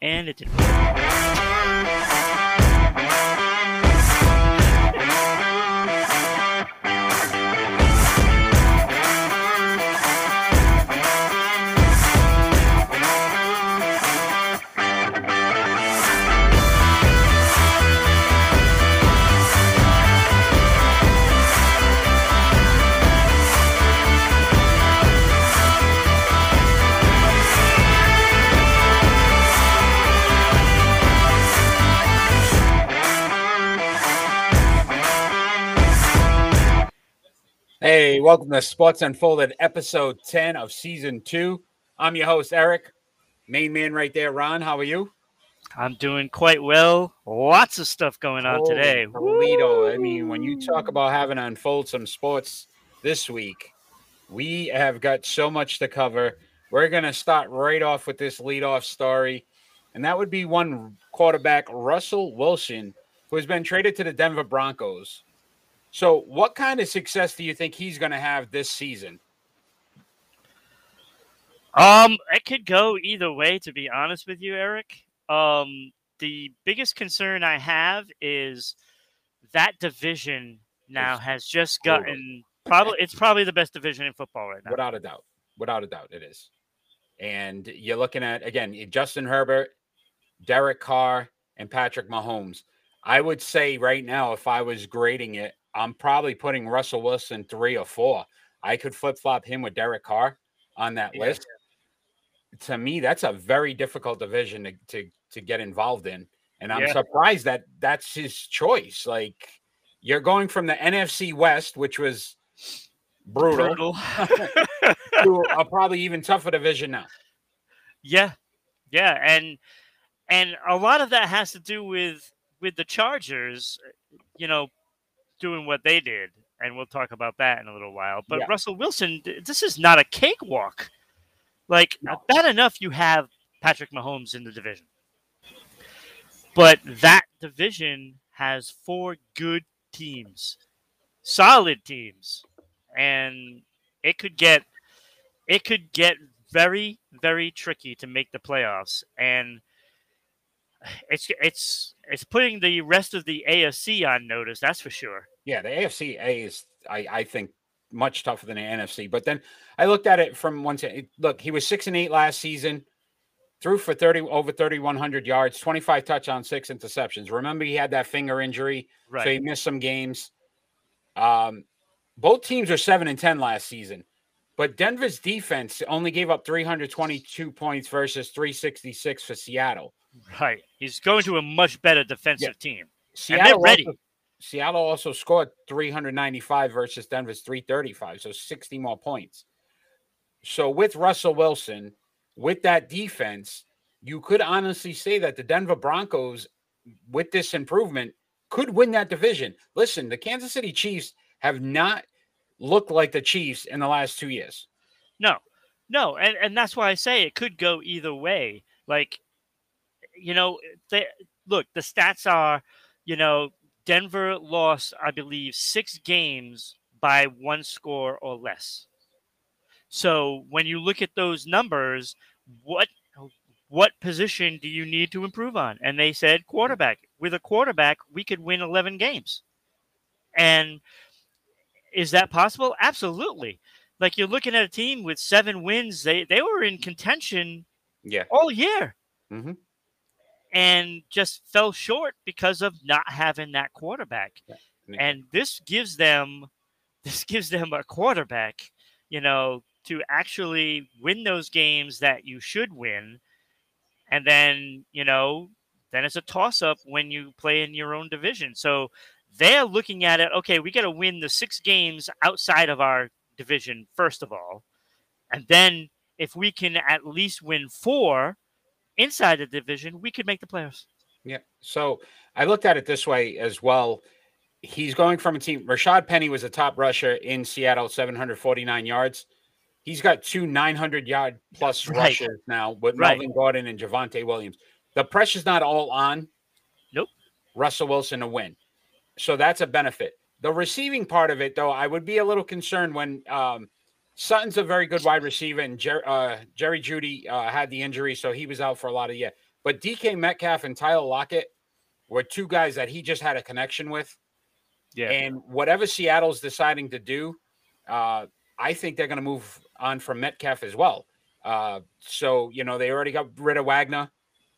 And it didn't work. Hey, welcome to Sports Unfolded, episode 10 of season 2. I'm your host, Eric. Main man right there, Ron. How are you? I'm doing quite well. Lots of stuff going on today. Toledo. I mean, when you talk about having to unfold some sports this week, we have got so much to cover. We're going to start right off with this leadoff story, and that would be one quarterback, Russell Wilson, who has been traded to the Denver Broncos. So what kind of success do you think he's going to have this season? It could go either way, to be honest with you, Eric. The biggest concern I have is that division now has just gotten probably the best division in football right now. Without a doubt, it is. And you're looking at, again, Justin Herbert, Derek Carr, and Patrick Mahomes. I would say right now, if I was grading it, I'm probably putting Russell Wilson 3 or 4. I could flip-flop him with Derek Carr on that list. To me, that's a very difficult division to get involved in, and I'm surprised that that's his choice. Like, you're going from the NFC West, which was brutal. to a probably even tougher division now. Yeah, and a lot of that has to do with the Chargers, you know, doing what they did, and we'll talk about that in a little while. But Russell Wilson, this is not a cakewalk. Like, bad enough you have Patrick Mahomes in the division, but that division has 4 good teams, solid teams, and it could get very, very tricky to make the playoffs. And it's putting the rest of the AFC on notice, that's for sure. Yeah, the AFC is, I think, much tougher than the NFC. But then I looked at it from one side. Look, he was 6-8 last season, threw for over 3,100 yards, 25 touchdowns, 6 interceptions. Remember, he had that finger injury, so he missed some games. Both teams were 7-10 last season, but Denver's defense only gave up 322 points versus 366 for Seattle. Right. He's going to a much better defensive team. Seattle also scored 395 versus Denver's 335, so 60 more points. So with Russell Wilson, with that defense, you could honestly say that the Denver Broncos, with this improvement, could win that division. Listen, the Kansas City Chiefs have not looked like the Chiefs in the last 2 years. No, and that's why I say it could go either way. Like, you know, the stats are, you know, Denver lost, I believe, 6 games by 1 score or less. So when you look at those numbers, what position do you need to improve on? And they said quarterback. With a quarterback, we could win 11 games. And is that possible? Absolutely. Like, you're looking at a team with 7 wins. They were in contention all year. Mm-hmm. And just fell short because of not having that quarterback. And this gives them a quarterback, you know, to actually win those games that you should win. And then, you know, then it's a toss-up when you play in your own division. So they're looking at it, okay, we got to win the 6 games outside of our division, first of all. And then if we can at least win 4 inside the division, we could make the playoffs. Yeah. So I looked at it this way as well. He's going from a team. Rashad Penny was a top rusher in Seattle, 749 yards. He's got 2 900-yard plus rushes now with Melvin Gordon and Javonte Williams. The pressure's not all on. Nope. Russell Wilson to win. So that's a benefit. The receiving part of it, though, I would be a little concerned when Sutton's a very good wide receiver, and Jerry Jeudy had the injury, so he was out for a lot of the year. But DK Metcalf and Tyler Lockett were two guys that he just had a connection with. Yeah. And whatever Seattle's deciding to do, I think they're going to move on from Metcalf as well. So, you know, they already got rid of Wagner,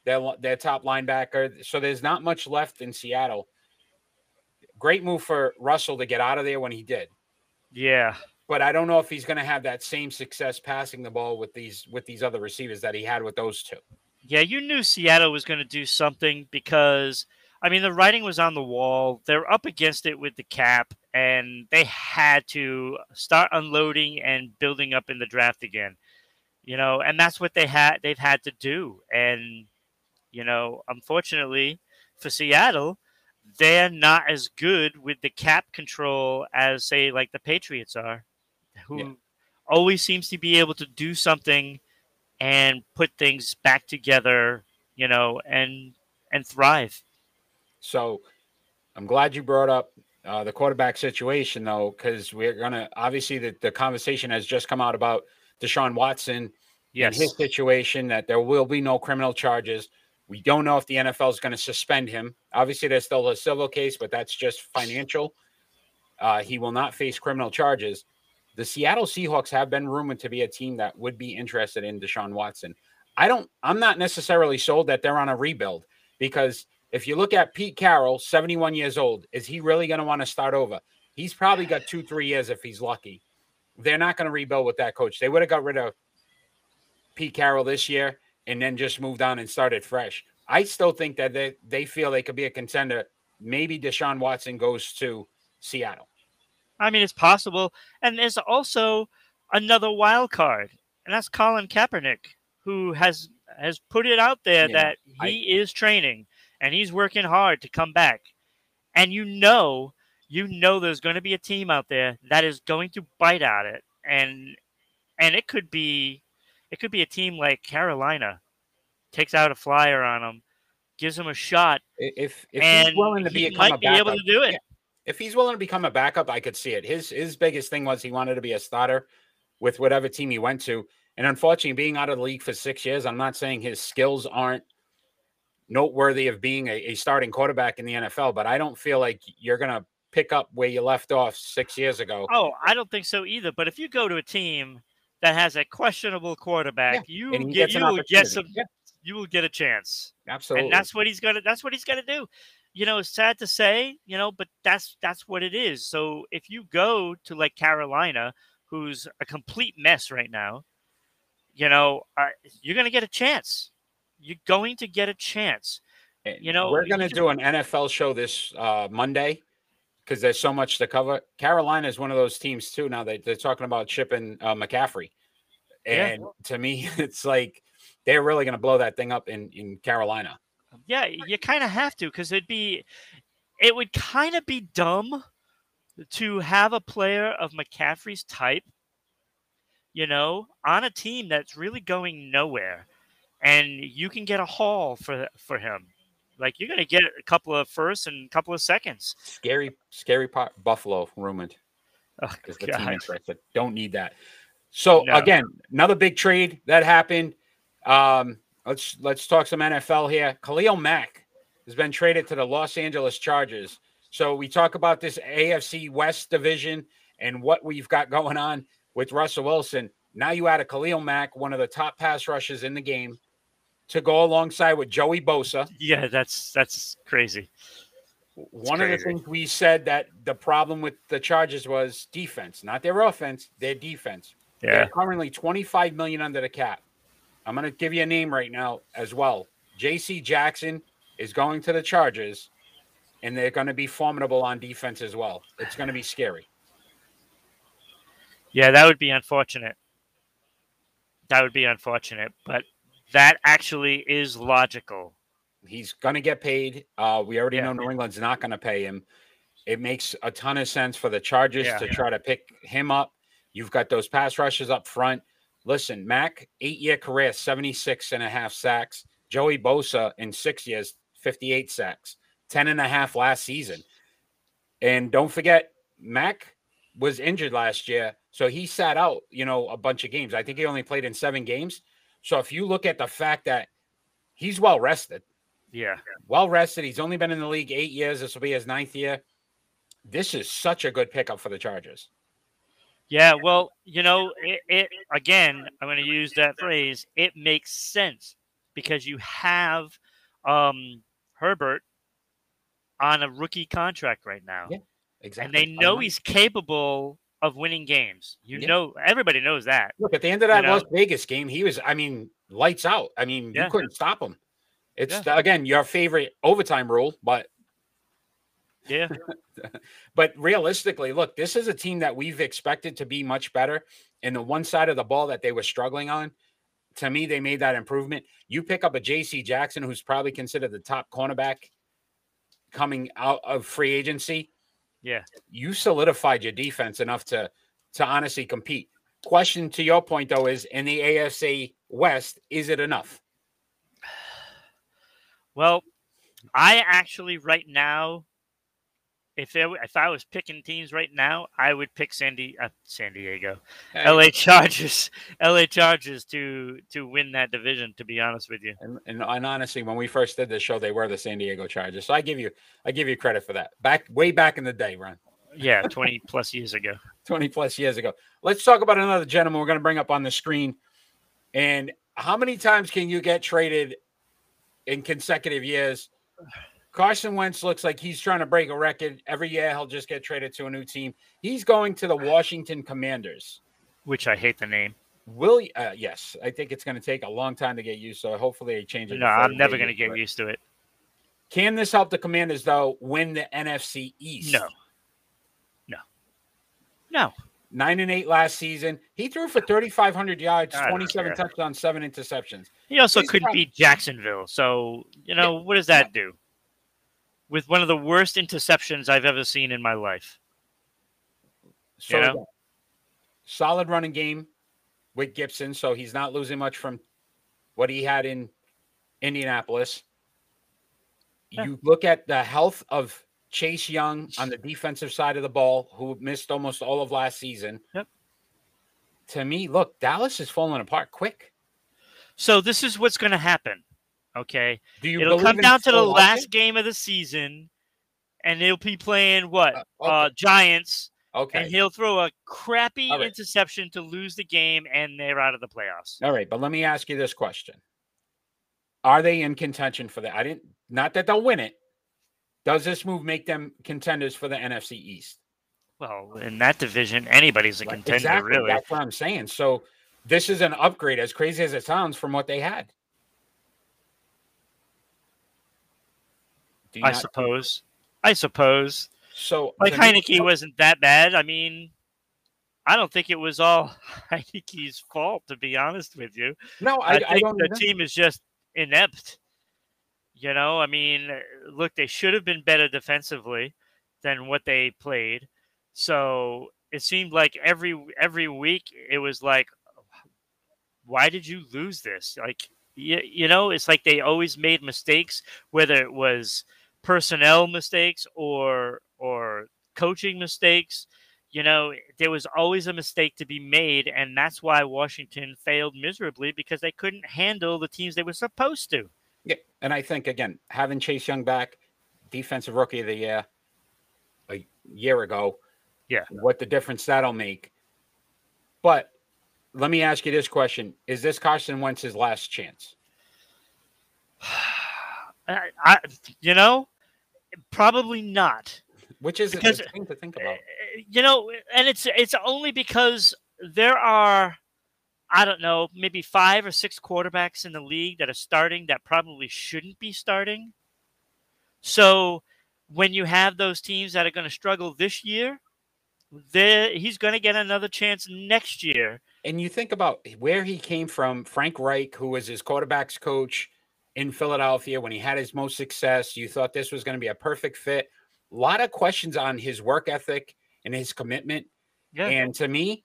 their top linebacker. So there's not much left in Seattle. Great move for Russell to get out of there when he did. Yeah. But I don't know if he's going to have that same success passing the ball with these other receivers that he had with those two. Yeah, you knew Seattle was going to do something because, I mean, the writing was on the wall. They're up against it with the cap, and they had to start unloading and building up in the draft again. You know, and that's what they've had to do. And, you know, unfortunately for Seattle, they're not as good with the cap control as, say, like the Patriots are, who always seems to be able to do something and put things back together, you know, and thrive. So I'm glad you brought up the quarterback situation, though, because we're going to – obviously the conversation has just come out about Deshaun Watson and his situation, that there will be no criminal charges. We don't know if the NFL is going to suspend him. Obviously, there's still a civil case, but that's just financial. He will not face criminal charges. The Seattle Seahawks have been rumored to be a team that would be interested in Deshaun Watson. I'm not necessarily sold that they're on a rebuild, because if you look at Pete Carroll, 71 years old, is he really going to want to start over? He's probably got 2-3 years if he's lucky. They're not going to rebuild with that coach. They would have got rid of Pete Carroll this year and then just moved on and started fresh. I still think that they feel they could be a contender. Maybe Deshaun Watson goes to Seattle. I mean, it's possible. And there's also another wild card, and that's Colin Kaepernick, who has put it out there that he is training and he's working hard to come back. And you know there's going to be a team out there that is going to bite at it. And it could be a team like Carolina takes out a flyer on him, gives him a shot. If and he's willing to he might be backup, able to do it. If he's willing to become a backup, I could see it. His biggest thing was he wanted to be a starter with whatever team he went to. And unfortunately, being out of the league for 6 years, I'm not saying his skills aren't noteworthy of being a starting quarterback in the NFL, but I don't feel like you're going to pick up where you left off 6 years ago. Oh, I don't think so either. But if you go to a team that has a questionable quarterback, you will get a chance. Absolutely. And that's what he's gonna do. You know, it's sad to say, you know, but that's what it is. So if you go to like Carolina, who's a complete mess right now, you know, you're going to get a chance. You're going to get a chance. You know, we're going to do an NFL show this Monday, because there's so much to cover. Carolina is one of those teams too. Now they're talking about shipping McCaffrey. And to me, it's like, they're really going to blow that thing up in Carolina. Yeah. You kind of have to, cause it would kind of be dumb to have a player of McCaffrey's type, you know, on a team that's really going nowhere, and you can get a haul for him. Like, you're going to get a couple of firsts and a couple of seconds. Scary part. Buffalo rumored. Oh, the team interested. Don't need that. So, again, another big trade that happened. Let's talk some NFL here. Khalil Mack has been traded to the Los Angeles Chargers. So we talk about this AFC West division and what we've got going on with Russell Wilson. Now you add a Khalil Mack, one of the top pass rushers in the game, to go alongside with Joey Bosa. Yeah, that's crazy. One of the things we said that the problem with the Chargers was defense, not their offense, their defense. Yeah. They're currently $25 million under the cap. I'm going to give you a name right now as well. JC Jackson is going to the Chargers, and they're going to be formidable on defense as well. It's going to be scary. Yeah, that would be unfortunate. That would be unfortunate, but that actually is logical. He's going to get paid. We already know New England's not going to pay him. It makes a ton of sense for the Chargers to try to pick him up. You've got those pass rushers up front. Listen, Mac, 8-year career, 76.5 sacks. Joey Bosa in 6 years, 58 sacks, 10.5 last season. And don't forget, Mac was injured last year, so he sat out, you know, a bunch of games. I think he only played in 7 games. So if you look at the fact that he's well rested. Yeah. Well rested. He's only been in the league 8 years. This will be his 9th year. This is such a good pickup for the Chargers. Yeah, well, you know, it again, I'm going to use that phrase. It makes sense because you have Herbert on a rookie contract right now. Yeah, exactly. And they know he's capable of winning games. You know, everybody knows that. Look, at the end of that Las Vegas game, he was, I mean, lights out. I mean, you couldn't stop him. It's, again, your favorite overtime rule, but yeah. But realistically, look, this is a team that we've expected to be much better. And the one side of the ball that they were struggling on, to me, they made that improvement. You pick up a JC Jackson, who's probably considered the top cornerback coming out of free agency. Yeah. You solidified your defense enough to honestly compete. Question to your point, though, is in the AFC West, is it enough? Well, I actually right now, if I was picking teams right now, I would pick San Diego, LA Chargers to win that division. To be honest with you, and honestly, when we first did this show, they were the San Diego Chargers. So I give you credit for that. Way back in the day, Ron. Yeah, 20 plus years ago. 20 plus years ago. Let's talk about another gentleman we're going to bring up on the screen. And how many times can you get traded in consecutive years? Carson Wentz looks like he's trying to break a record. Every year he'll just get traded to a new team. He's going to the Washington Commanders. Which I hate the name. Will you? Yes. I think it's going to take a long time to get used to it. Hopefully they change it. No, I'm never going to get used to it. Can this help the Commanders, though, win the NFC East? No. 9-8 last season. He threw for 3,500 yards, 27 touchdowns, 7 interceptions. He also couldn't beat Jacksonville. So, you know, what does that do? With one of the worst interceptions I've ever seen in my life. So, solid running game with Gibson, so he's not losing much from what he had in Indianapolis. Yeah. You look at the health of Chase Young on the defensive side of the ball, who missed almost all of last season. Yep. To me, look, Dallas is falling apart quick. So this is what's going to happen. Okay. It'll come down to the last game of the season, and they'll be playing what? Giants. Okay. And he'll throw a crappy interception to lose the game, and they're out of the playoffs. All right. But let me ask you this question. Are they in contention for that? Not that they'll win it. Does this move make them contenders for the NFC East? Well, in that division, anybody's a contender, exactly. Really. That's what I'm saying. So this is an upgrade, as crazy as it sounds, from what they had. I suppose. So, like, Heineke wasn't that bad. I mean, I don't think it was all Heineke's fault, to be honest with you. No, I think the team is just inept. You know, I mean, look, they should have been better defensively than what they played. So it seemed like every week it was like, why did you lose this? Like, you know, it's like they always made mistakes, whether it was personnel mistakes or coaching mistakes. You know, there was always a mistake to be made, and that's why Washington failed miserably, because they couldn't handle the teams they were supposed to. Yeah, and I think, again, having Chase Young back, defensive rookie of the year a year ago, what the difference that'll make. But let me ask you this question. Is this Carson Wentz's last chance? Probably not. Which is a thing to think about. You know, and it's only because there are, I don't know, maybe 5 or 6 quarterbacks in the league that are starting that probably shouldn't be starting. So when you have those teams that are going to struggle this year, he's going to get another chance next year. And you think about where he came from, Frank Reich, who was his quarterback's coach in Philadelphia when he had his most success. You thought this was going to be a perfect fit. A lot of questions on his work ethic and his commitment. Yeah. And to me,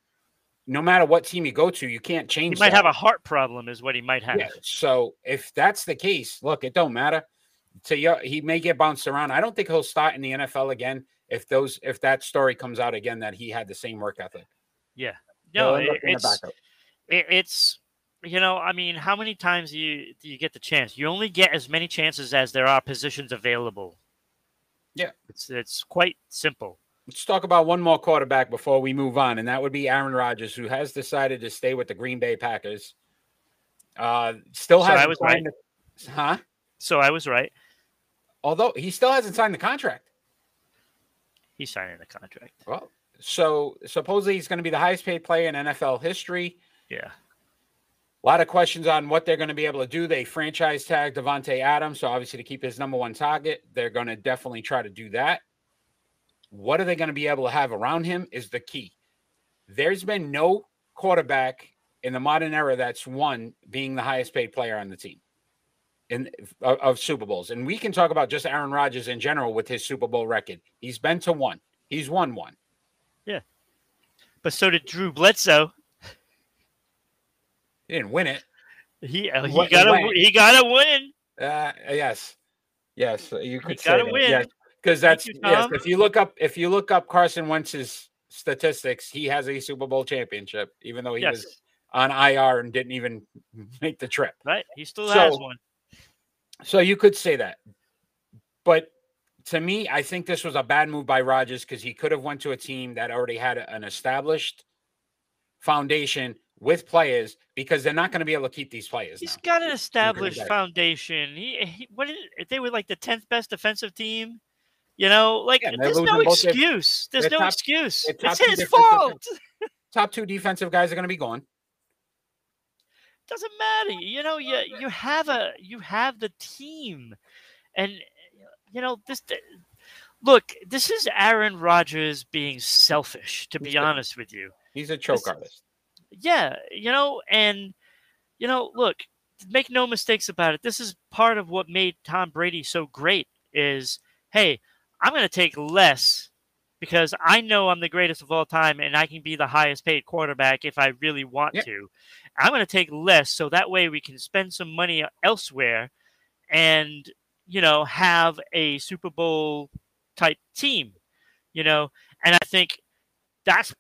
no matter what team you go to, you can't change. He might have a heart problem is what he might have. Yeah. So if that's the case, look, it don't matter. He may get bounced around. I don't think he'll start in the NFL again if that story comes out again that he had the same work ethic. Yeah. No, it's you know, I mean, how many times do you get the chance? You only get as many chances as there are positions available. Yeah. It's quite simple. Let's talk about one more quarterback before we move on, and that would be Aaron Rodgers, who has decided to stay with the Green Bay Packers. Still hasn't signed the, huh? So I was right. Although he still hasn't signed the contract. He's signing the contract. Well, so supposedly he's going to be the highest paid player in NFL history. Yeah. A lot of questions on what they're going to be able to do. They franchise tagged Devontae Adams, so obviously to keep his number one target, they're going to definitely try to do that. What are they going to be able to have around him is the key. There's been no quarterback in the modern era that's won being the highest paid player on the team of Super Bowls. And we can talk about just Aaron Rodgers in general with his Super Bowl record. He's been to one. He's won one. Yeah. But so did Drew Bledsoe. He didn't win it. He got to win. Yes. You could say that. Win. Yes. Because that's if you look up Carson Wentz's statistics, he has a Super Bowl championship, even though he was on IR and didn't even make the trip. Right, he still has one. So you could say that, but to me, I think this was a bad move by Rodgers because he could have went to a team that already had an established foundation with players, because they're not going to be able to keep these players. He's got an established foundation. They were like the 10th best defensive team. You know, there's no excuse. It's his fault. Top two defensive guys are going to be gone. Doesn't matter. You know, you have the team, and you know this. Look, this is Aaron Rodgers being selfish. To be honest with you, he's a choke artist. Yeah, you know, and you know, look, make no mistakes about it. This is part of what made Tom Brady so great. Is, hey, I'm going to take less because I know I'm the greatest of all time and I can be the highest paid quarterback if I really want to. I'm going to take less so that way we can spend some money elsewhere and, you know, have a Super Bowl type team, you know. And I think that's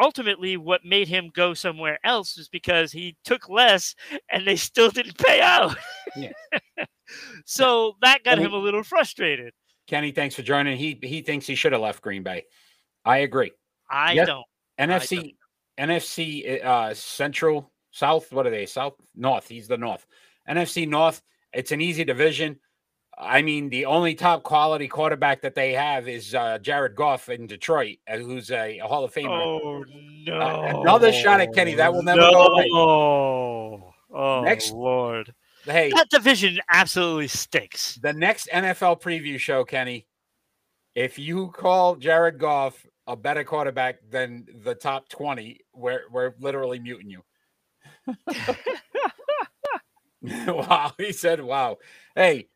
ultimately what made him go somewhere else, is because he took less and they still didn't pay out. Yeah. So that got him a little frustrated. Kenny, thanks for joining. He thinks he should have left Green Bay. I agree. I don't. NFC Central, South. What are they? South, North. He's the North. NFC North. It's an easy division. I mean, the only top quality quarterback that they have is Jared Goff in Detroit, who's a Hall of Famer. Oh no! Another shot at Kenny. That will never go away. Oh, next, Lord. Hey, that division absolutely stinks. The next NFL preview show, Kenny, if you call Jared Goff a better quarterback than the top 20, we're literally muting you. Wow. He said, wow. Hey,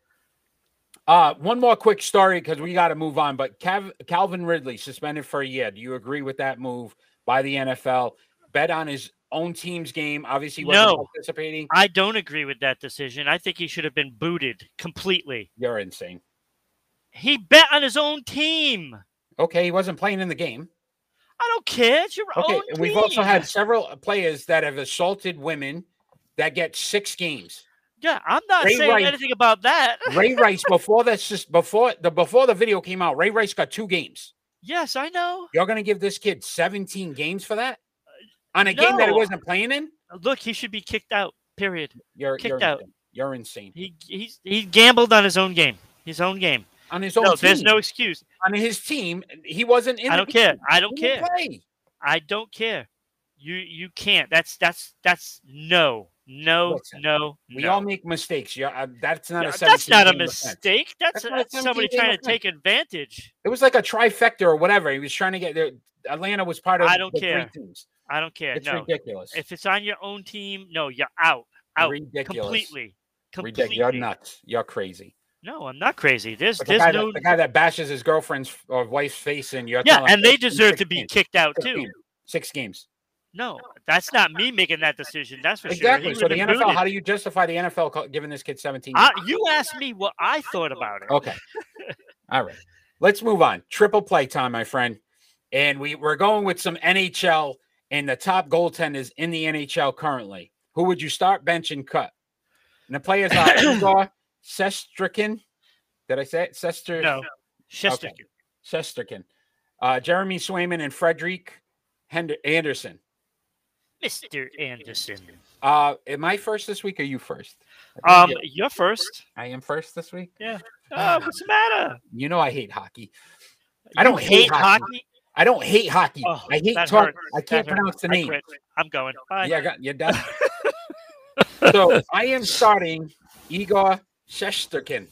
one more quick story because we got to move on. But Calvin Ridley suspended for a year. Do you agree with that move by the NFL? Bet on his own team's game, obviously wasn't participating. I don't agree with that decision. I think he should have been booted completely. You're insane. He bet on his own team. Okay, he wasn't playing in the game. I don't care. It's your own team. We've also had several players that have assaulted women that get 6 games. Yeah, I'm not saying anything about that. Ray Rice, before the video came out, Ray Rice got 2 games. Yes, I know. You're going to give this kid 17 games for that? On a game that he wasn't playing in? Look, he should be kicked out, period. You're kicked out. You're insane. He gambled on his own game. On his own team. There's no excuse. On his team, he wasn't in I don't care. I don't care. You can't. That's no. Listen, we all make mistakes. That's not a mistake. That's somebody trying to take advantage. It was like a trifecta or whatever. He was trying to get there. Atlanta was part of the 3 teams. I don't care. It's ridiculous. If it's on your own team, you're out. Ridiculous. Completely. Ridiculous. You're nuts. You're crazy. No, I'm not crazy. The guy that bashes his girlfriend's or wife's face in your and they deserve to be kicked out too. 6 games. No, that's not me making that decision. That's for sure. Exactly. So the NFL, how do you justify the NFL giving this kid 17 years? You asked me what I thought about it. Okay. All right. Let's move on. Triple play time, my friend. And we're going with some NHL. And the top goaltenders in the NHL currently. Who would you start, bench, and cut? And the players are Igor Shesterkin. Did I say it? Shesterkin? No. Shesterkin. Okay. Shesterkin. Jeremy Swayman and Frederik Anderson. Mr. Anderson. Am I first this week or you first? You're first. I am first this week? Yeah. What's the matter? You know I hate hockey. I don't hate hockey. I don't hate hockey. Oh, I hate talk. I can't pronounce the name. I'm going. Bye. Yeah, you're done. So I am starting Igor Shesterkin.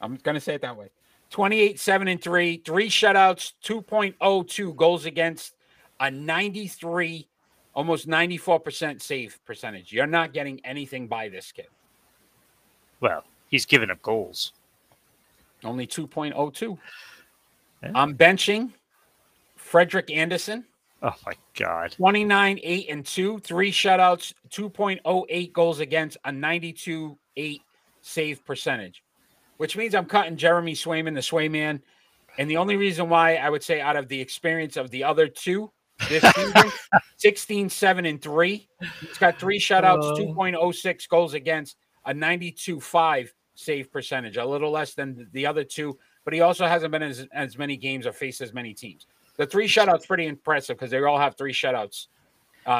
I'm going to say it that way. 28-7-3, 3 shutouts, 2.02 goals against, a 93, almost 94% save percentage. You're not getting anything by this kid. Well, he's giving up goals. Only 2.02. Yeah. I'm benching Frederik Anderson. Oh, my God. 29-8-2, 3 shutouts, 2.08 goals against, a 92.8 save percentage, which means I'm cutting Jeremy Swayman, the Swayman. And the only reason why I would say out of the experience of the other two, this season, 16-7-3, he's got 3 shutouts, 2.06 goals against, a 92.5 save percentage, a little less than the other two. But he also hasn't been in as many games or faced as many teams. The 3 shutouts pretty impressive because they all have 3 shutouts.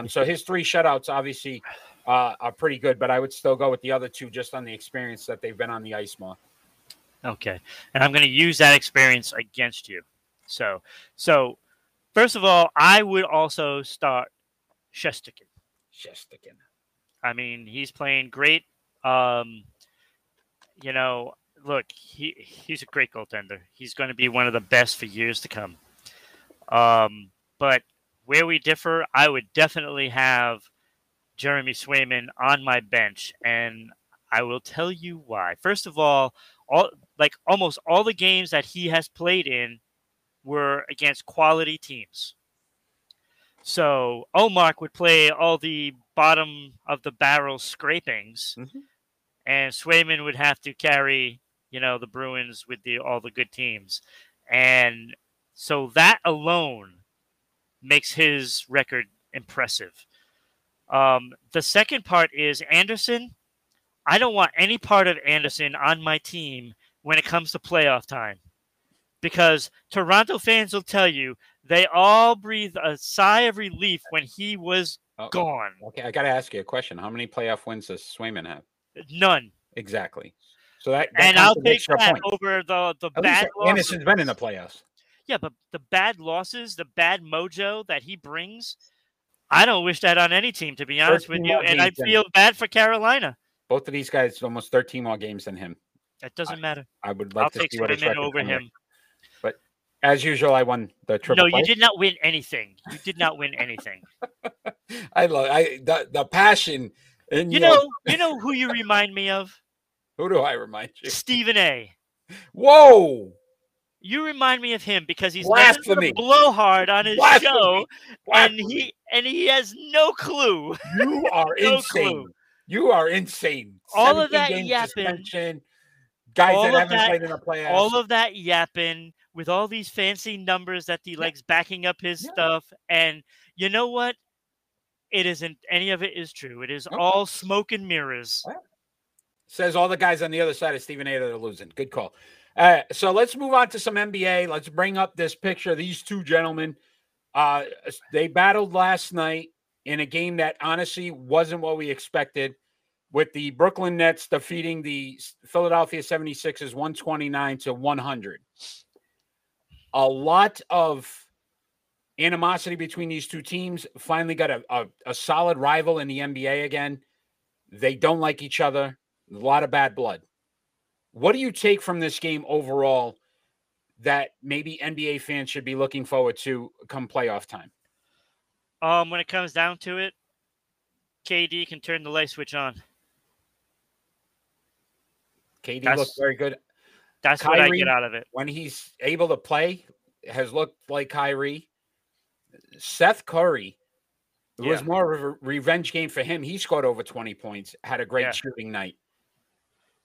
So his 3 shutouts obviously are pretty good, but I would still go with the other two just on the experience that they've been on the ice more. Okay, and I'm going to use that experience against you. So first of all, I would also start Shesterkin. I mean, he's playing great. You know, look, he's a great goaltender. He's going to be one of the best for years to come. But where we differ, I would definitely have Jeremy Swayman on my bench, and I will tell you why. First of all like almost all the games that he has played in were against quality teams. So Omar would play all the bottom of the barrel scrapings, and Swayman would have to carry, you know, the Bruins with all the good teams. And so that alone makes his record impressive. The second part is Anderson. I don't want any part of Anderson on my team when it comes to playoff time, because Toronto fans will tell you they all breathe a sigh of relief when he was gone. Okay, I got to ask you a question. How many playoff wins does Swayman have? None. Exactly. So that and I'll take that point over the bad losses. Anderson's been in the playoffs. Yeah, but the bad losses, the bad mojo that he brings, I don't wish that on any team, to be honest with you. And I feel bad for Carolina. Both of these guys almost 13 more games than him. That doesn't matter. I would like to see what his record over him. But as usual, I won the triple. No, you did not win anything. You did not win anything. I love the passion. And you know who you remind me of? Who do I remind you? Stephen A. Whoa. You remind me of him because he's a blowhard on his show, and he has no clue. You are insane. You are insane. All of that yapping, guys that haven't played in a playoff. All of that yapping with all these fancy numbers that he likes backing up his stuff, and you know what? It isn't. Any of it is true. It is all smoke and mirrors. What? Says all the guys on the other side of Stephen A. that are losing. Good call. So let's move on to some NBA. Let's bring up this picture. These two gentlemen, they battled last night in a game that honestly wasn't what we expected, with the Brooklyn Nets defeating the Philadelphia 76ers 129-100. A lot of animosity between these two teams. Finally got a solid rival in the NBA again. They don't like each other. A lot of bad blood. What do you take from this game overall that maybe NBA fans should be looking forward to come playoff time? When it comes down to it, KD can turn the light switch on. KD looks very good. That's Kyrie, what I get out of it. When he's able to play, has looked like Kyrie. Seth Curry, it was more of a revenge game for him. He scored over 20 points, had a great shooting night.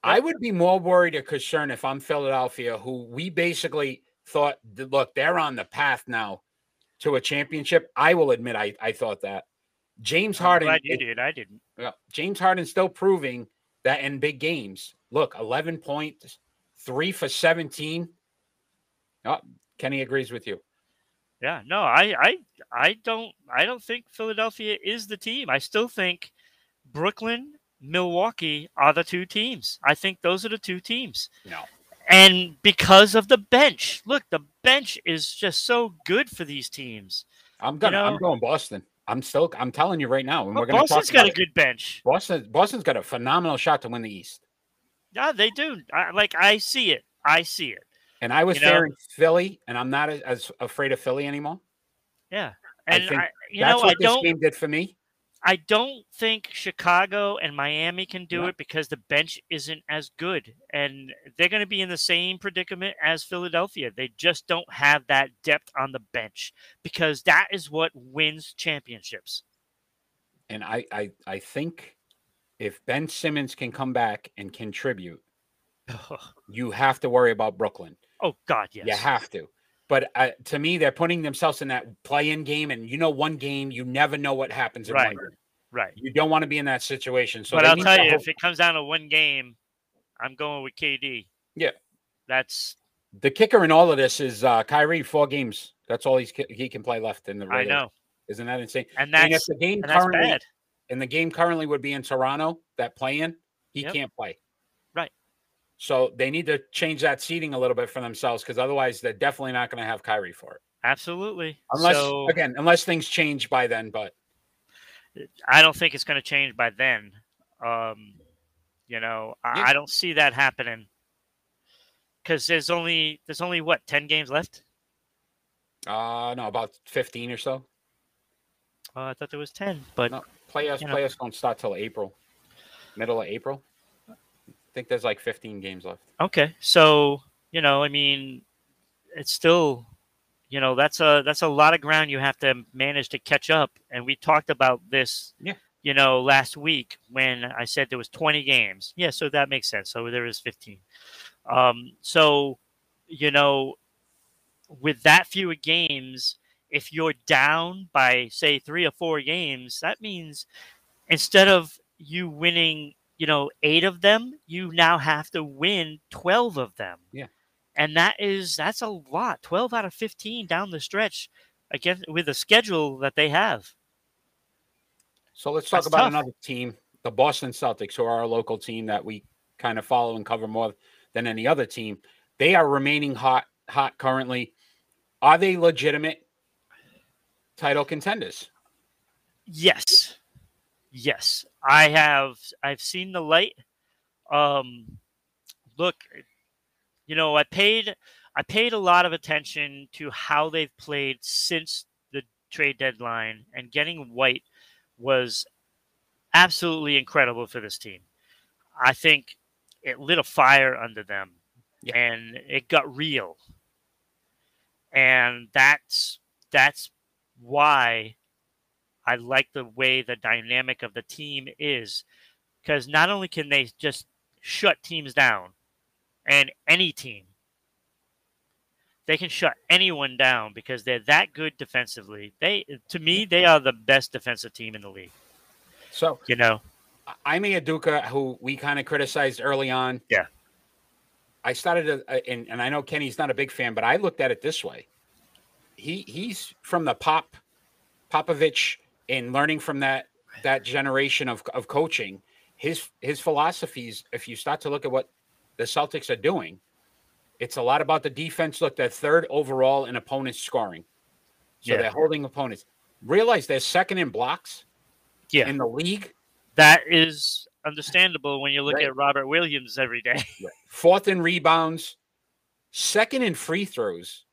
I would be more worried or concerned if I'm Philadelphia, who we basically thought, look, they're on the path now to a championship. I will admit I thought that. James Harden. I'm glad you did. I didn't. James Harden's still proving that in big games. Look, 11 points, 3 for 17. Oh, Kenny agrees with you. Yeah, no, I don't think Philadelphia is the team. I still think Brooklyn, Milwaukee are the two teams. I think those are the two teams. No. And because of the bench. Look, the bench is just so good for these teams. I'm going Boston. I'm telling you right now. And we're Boston's got a good bench. Boston's got a phenomenal shot to win the East. Yeah, they do. I see it. And I was there in Philly, and I'm not as afraid of Philly anymore. Yeah. And I think that's what this game did for me. I don't think Chicago and Miami can do it because the bench isn't as good. And they're going to be in the same predicament as Philadelphia. They just don't have that depth on the bench because that is what wins championships. And I think if Ben Simmons can come back and contribute, you have to worry about Brooklyn. Oh, God, yes. You have to. But to me, they're putting themselves in that play-in game, and one game, you never know what happens in one game. Right. You don't want to be in that situation. So but I'll tell you, if it comes down to one game, I'm going with KD. Yeah. That's the kicker in all of this is Kyrie, 4 games. That's all he can play left in the regular. I know. Isn't that insane? And that's bad. And the game currently would be in Toronto, that play-in. He can't play. Right. So they need to change that seating a little bit for themselves because otherwise they're definitely not going to have Kyrie for it. Absolutely. Unless things change by then, but I don't think it's going to change by then. I don't see that happening because there's only what, 10 games left? No, about 15 or so. I thought there was 10, but no, playoffs don't start till April, middle of April. I think there's like 15 games left. Okay. So, it's still, that's a lot of ground you have to manage to catch up. And we talked about this, last week when I said there was 20 games. Yeah. So that makes sense. So there is 15. With that fewer games, if you're down by say 3 or 4 games, that means instead of you winning, 8 of them, you now have to win 12 of them. Yeah. And that's a lot. 12 out of 15 down the stretch again with the schedule that they have. So let's talk about another team, the Boston Celtics, who are a local team that we kind of follow and cover more than any other team. They are remaining hot currently. Are they legitimate title contenders? Yes. Yes, I've seen the light. Look, I paid a lot of attention to how they've played since the trade deadline, and getting White was absolutely incredible for this team. I think it lit a fire under them, and it got real. And that's why I like the way the dynamic of the team is, because not only can they just shut teams down, and any team, they can shut anyone down because they're that good defensively. To me, they are the best defensive team in the league. So, Ime Udoka, who we kind of criticized early on. Yeah. I started, and I know Kenny's not a big fan, but I looked at it this way. He's from the Popovich. In learning from that generation of coaching, his philosophies, if you start to look at what the Celtics are doing, it's a lot about the defense. Look, they're 3rd overall in opponents scoring. So they're holding opponents. Realize they're 2nd in blocks in the league. That is understandable when you look at Robert Williams every day. 4th in rebounds, 2nd in free throws.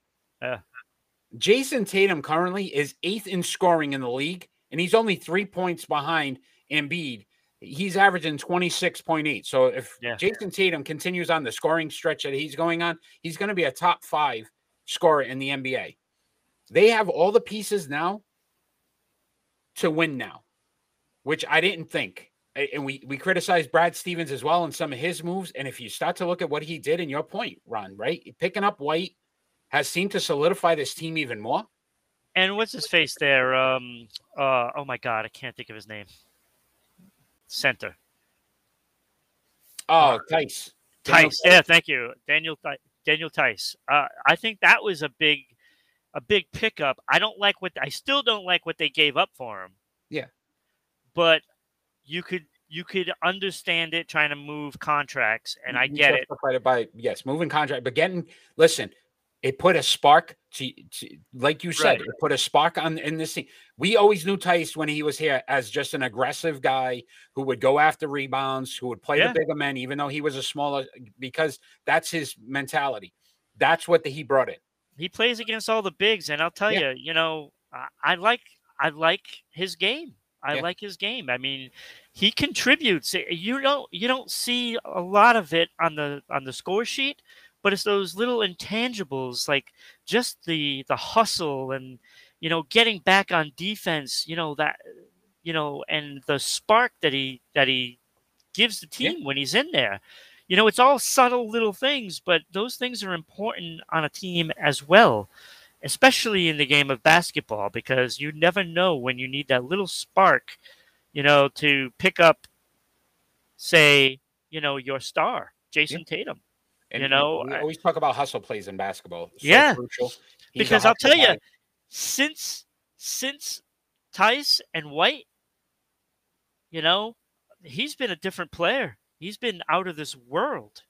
Jason Tatum currently is 8th in scoring in the league. And he's only 3 points behind Embiid. He's averaging 26.8. So if Jason Tatum continues on the scoring stretch that he's going on, he's going to be a top 5 scorer in the NBA. They have all the pieces now to win now, which I didn't think. And we criticized Brad Stevens as well in some of his moves. And if you start to look at what he did, in your point, Ron, right? Picking up White has seemed to solidify this team even more. And what's his face there? Oh my God, I can't think of his name. Center. Oh, Tice. Tice. Yeah, thank you, Daniel Tice. I think that was a big pickup. I still don't like what they gave up for him. Yeah, but you could understand it trying to move contracts, and I get it. Yes, moving contract, but listen. It put a spark to like you said, right. It put a spark in this team. We always knew Tice when he was here as just an aggressive guy who would go after rebounds, who would play the bigger men, even though he was a smaller, because that's his mentality. That's what he brought in. He plays against all the bigs, and I'll tell you, I like his game. I like his game. I mean, he contributes. You don't see a lot of it on the score sheet. But it's those little intangibles, like just the hustle and, getting back on defense, and the spark that he gives the team when he's in there. It's all subtle little things, but those things are important on a team as well, especially in the game of basketball, because you never know when you need that little spark, to pick up, say, your star, Jason Tatum. And we always talk about hustle plays in basketball. It's so crucial. Because I'll tell you, since Tice and White, he's been a different player. He's been out of this world,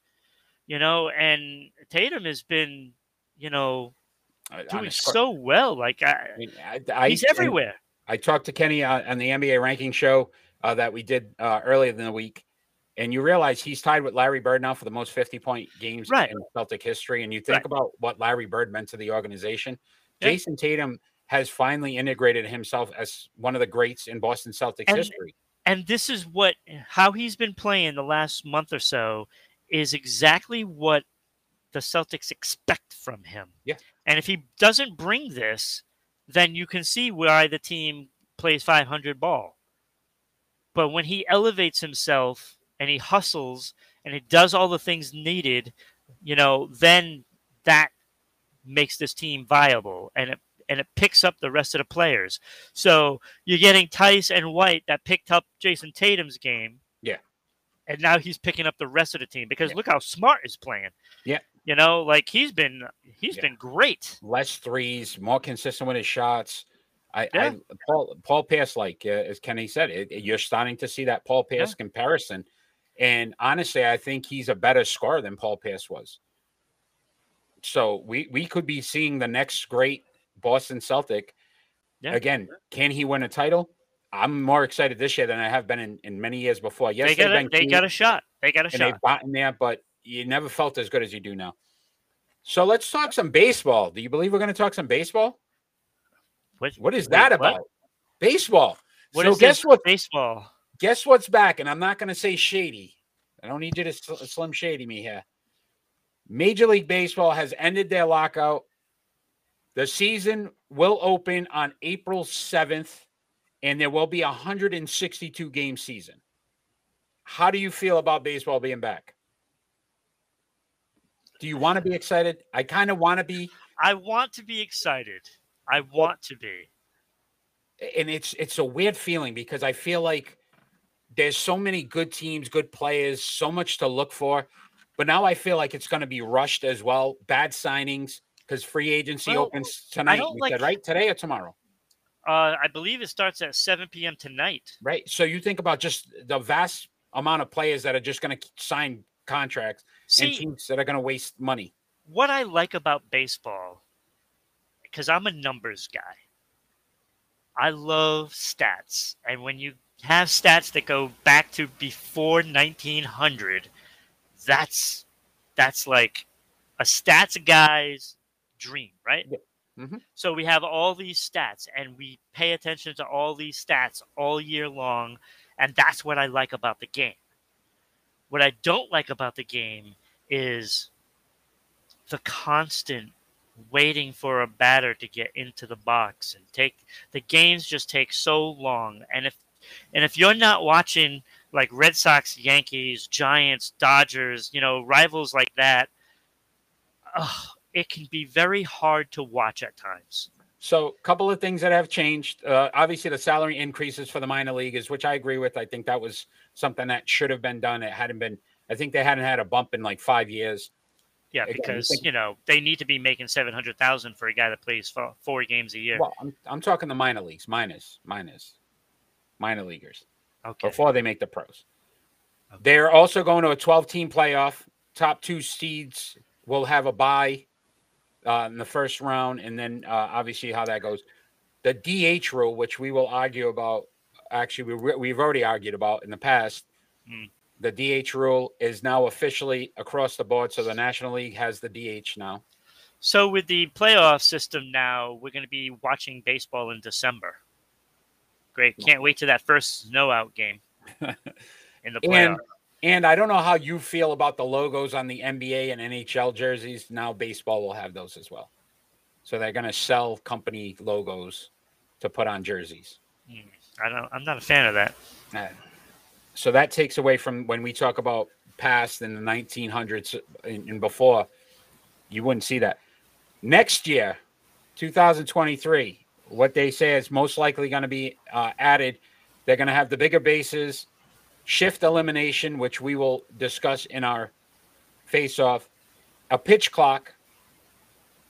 and Tatum has been, doing so well. Like he's everywhere. I talked to Kenny on the NBA ranking show that we did earlier in the week. And you realize he's tied with Larry Bird now for the most 50-point games in Celtic history. And you think about what Larry Bird meant to the organization. Yeah. Jason Tatum has finally integrated himself as one of the greats in Boston Celtics history. And this is how he's been playing the last month or so is exactly what the Celtics expect from him. Yeah. And if he doesn't bring this, then you can see why the team plays .500 ball. But when he elevates himself, and he hustles, and he does all the things needed, then that makes this team viable, and it picks up the rest of the players. So you're getting Tice and White that picked up Jason Tatum's game. Yeah. And now he's picking up the rest of the team because look how Smart is playing. Yeah. He's been great. Less threes, more consistent with his shots. Paul Pierce, like as Kenny said, you're starting to see that Paul Pierce comparison. And honestly, I think he's a better scorer than Paul Pierce was. So we could be seeing the next great Boston Celtic. Yeah. Again, can he win a title? I'm more excited this year than I have been in many years before. Yes, they got a shot. They got a shot. They've gotten there, but you never felt as good as you do now. So let's talk some baseball. Do you believe we're going to talk some baseball? What is that about? What? Baseball. Guess what? Guess what's back, and I'm not going to say shady. I don't need you to slim shady me here. Major League Baseball has ended their lockout. The season will open on April 7th, and there will be a 162-game season. How do you feel about baseball being back? Do you want to be excited? I kind of want to be. I want to be excited. I want to be. And it's a weird feeling because I feel like there's so many good teams, good players, so much to look for. But now I feel like it's going to be rushed as well. Bad signings because free agency opens tonight. Today or tomorrow? I believe it starts at 7 p.m. tonight. Right. So you think about just the vast amount of players that are just going to sign contracts and teams that are going to waste money. What I like about baseball, because I'm a numbers guy. I love stats. And when you have stats that go back to before 1900, that's like a stats guy's dream, right? Yeah. Mm-hmm. So we have all these stats and we pay attention to all these stats all year long, and that's what I like about the game. What I don't like about the game is the constant waiting for a batter to get into the box, and the games just take so long, and if you're not watching like Red Sox, Yankees, Giants, Dodgers, rivals like that, it can be very hard to watch at times. So a couple of things that have changed. Obviously, the salary increases for the minor leaguers, which I agree with. I think that was something that should have been done. It hadn't been. I think they hadn't had a bump in like 5 years. Yeah, because, you know, they need to be making $700,000 for a guy that plays four games a year. Well, I'm talking the minor leagues, minor leaguers. Okay. Before they make the pros. Okay. They're also going to a 12-team playoff. Top two seeds will have a bye in the first round, and then obviously how that goes. The DH rule, which we will argue about, actually we've already argued about in the past, the DH rule is now officially across the board, so the National League has the DH now. So with the playoff system now, we're going to be watching baseball in December. Great. Can't wait to that first snow-out game in the playoff. And I don't know how you feel about the logos on the NBA and NHL jerseys. Now baseball will have those as well. So they're going to sell company logos to put on jerseys. I'm not a fan of that. So that takes away from when we talk about past in the 1900s and before, you wouldn't see that. Next year, 2023, what they say is most likely going to be added. They're going to have the bigger bases, shift elimination, which we will discuss in our face-off, a pitch clock,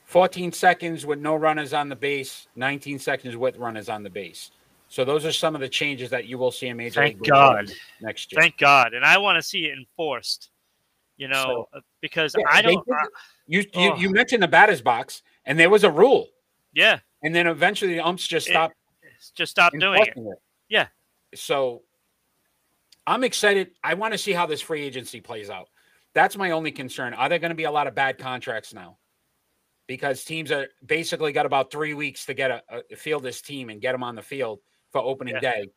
14 seconds with no runners on the base, 19 seconds with runners on the base. So those are some of the changes that you will see in Major League Baseball next year. Thank God. And I want to see it enforced, you know, so, because I don't – You mentioned the batter's box, and there was a rule. Yeah. And then eventually the umps just stopped doing it. Yeah. So I'm excited. I want to see how this free agency plays out. That's my only concern. Are there going to be a lot of bad contracts now? Because teams are basically got about 3 weeks to get a field this team and get them on the field for opening day.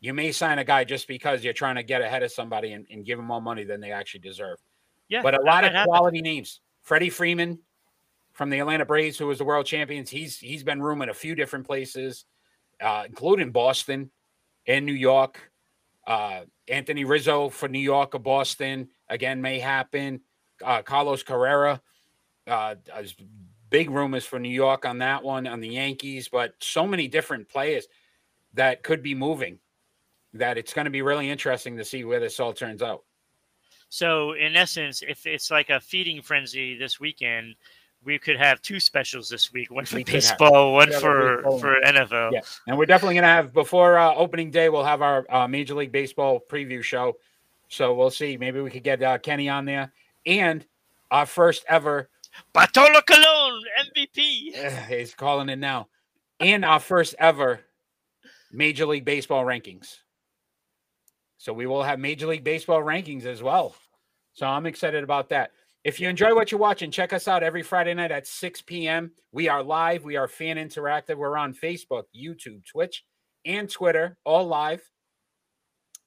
You may sign a guy just because you're trying to get ahead of somebody and give them more money than they actually deserve. Yeah, but a lot of quality names. Freddie Freeman from the Atlanta Braves, who was the world champions. He's been rooming a few different places, including Boston and New York. Anthony Rizzo for New York or Boston, again, may happen. Carlos Carrera, big rumors for New York on that one, on the Yankees, but so many different players that could be moving that it's going to be really interesting to see where this all turns out. So in essence, if it's like a feeding frenzy this weekend, we could have two specials this week, one for baseball, one for NFL. Yeah. And we're definitely going to have, before opening day, we'll have our Major League Baseball preview show. So we'll see. Maybe we could get Kenny on there. And our first ever Bartolo Colon, MVP. He's calling it now. And our first ever Major League Baseball rankings. So we will have Major League Baseball rankings as well. So I'm excited about that. If you enjoy what you're watching, check us out every Friday night at 6 p.m. We are live. We are fan interactive. We're on Facebook, YouTube, Twitch, and Twitter, all live.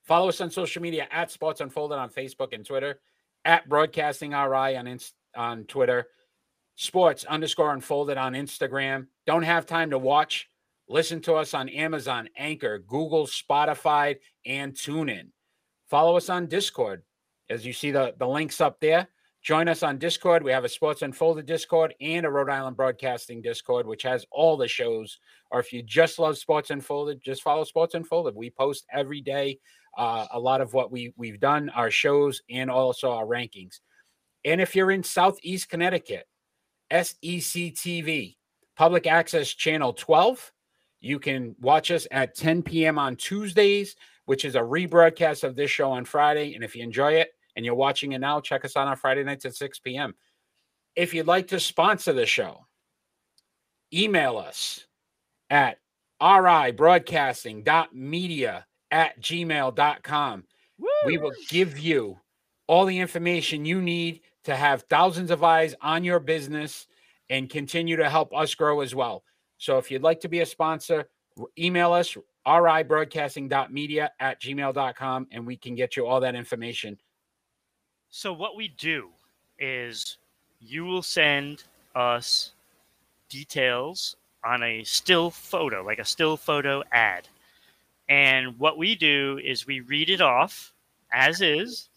Follow us on social media at Sports Unfolded on Facebook and Twitter, at Broadcasting RI on Twitter, Sports_Unfolded on Instagram. Don't have time to watch? Listen to us on Amazon, Anchor, Google, Spotify, and TuneIn. Follow us on Discord, as you see the links up there. Join us on Discord. We have a Sports Unfolded Discord and a Rhode Island Broadcasting Discord, which has all the shows. Or if you just love Sports Unfolded, just follow Sports Unfolded. We post every day a lot of what we've done, our shows, and also our rankings. And if you're in Southeast Connecticut, SEC TV, Public Access Channel 12, you can watch us at 10 p.m. on Tuesdays, which is a rebroadcast of this show on Friday. And if you enjoy it, and you're watching it now, check us out on Friday nights at 6 p.m. If you'd like to sponsor the show, email us at ribroadcasting.media@gmail.com. We will give you all the information you need to have thousands of eyes on your business and continue to help us grow as well. So if you'd like to be a sponsor, email us ribroadcasting.media@gmail.com, and we can get you all that information. So what we do is you will send us details on a still photo, like a still photo ad. And what we do is we read it off as is.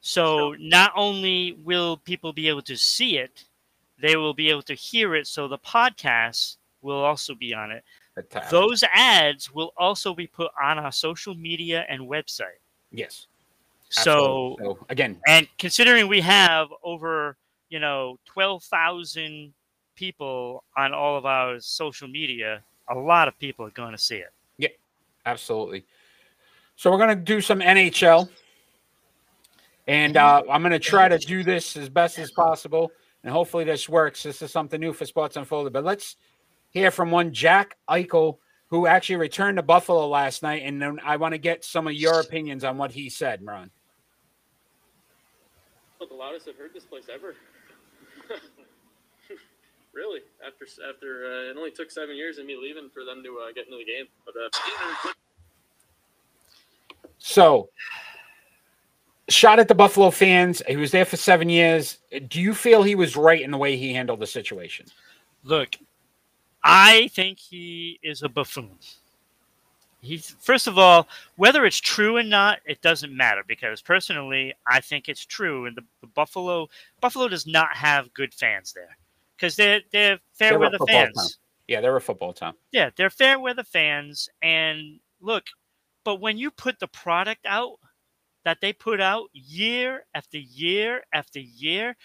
So not only will people be able to see it, they will be able to hear it. So the podcast will also be on it. Those ads will also be put on our social media and website. Yes. So again, and considering we have over, 12,000 people on all of our social media, a lot of people are going to see it. Yeah, absolutely. So we're going to do some NHL, and I'm going to try to do this as best as possible, and hopefully this works. This is something new for Sports Unfolded, but let's hear from one Jack Eichel, who actually returned to Buffalo last night, and then I want to get some of your opinions on what he said, Ron. Well, the loudest I've heard this place ever. Really, after it only took 7 years of me leaving for them to get into the game. But so, shot at the Buffalo fans. He was there for 7 years. Do you feel he was right in the way he handled the situation? Look, I think he is a buffoon. First of all, whether it's true or not, it doesn't matter, because personally, I think it's true. And the Buffalo does not have good fans there. Because they're fair-weather fans. Yeah, they're a football town. Yeah, they're fair-weather fans. And look, but when you put the product out that they put out year after year after year,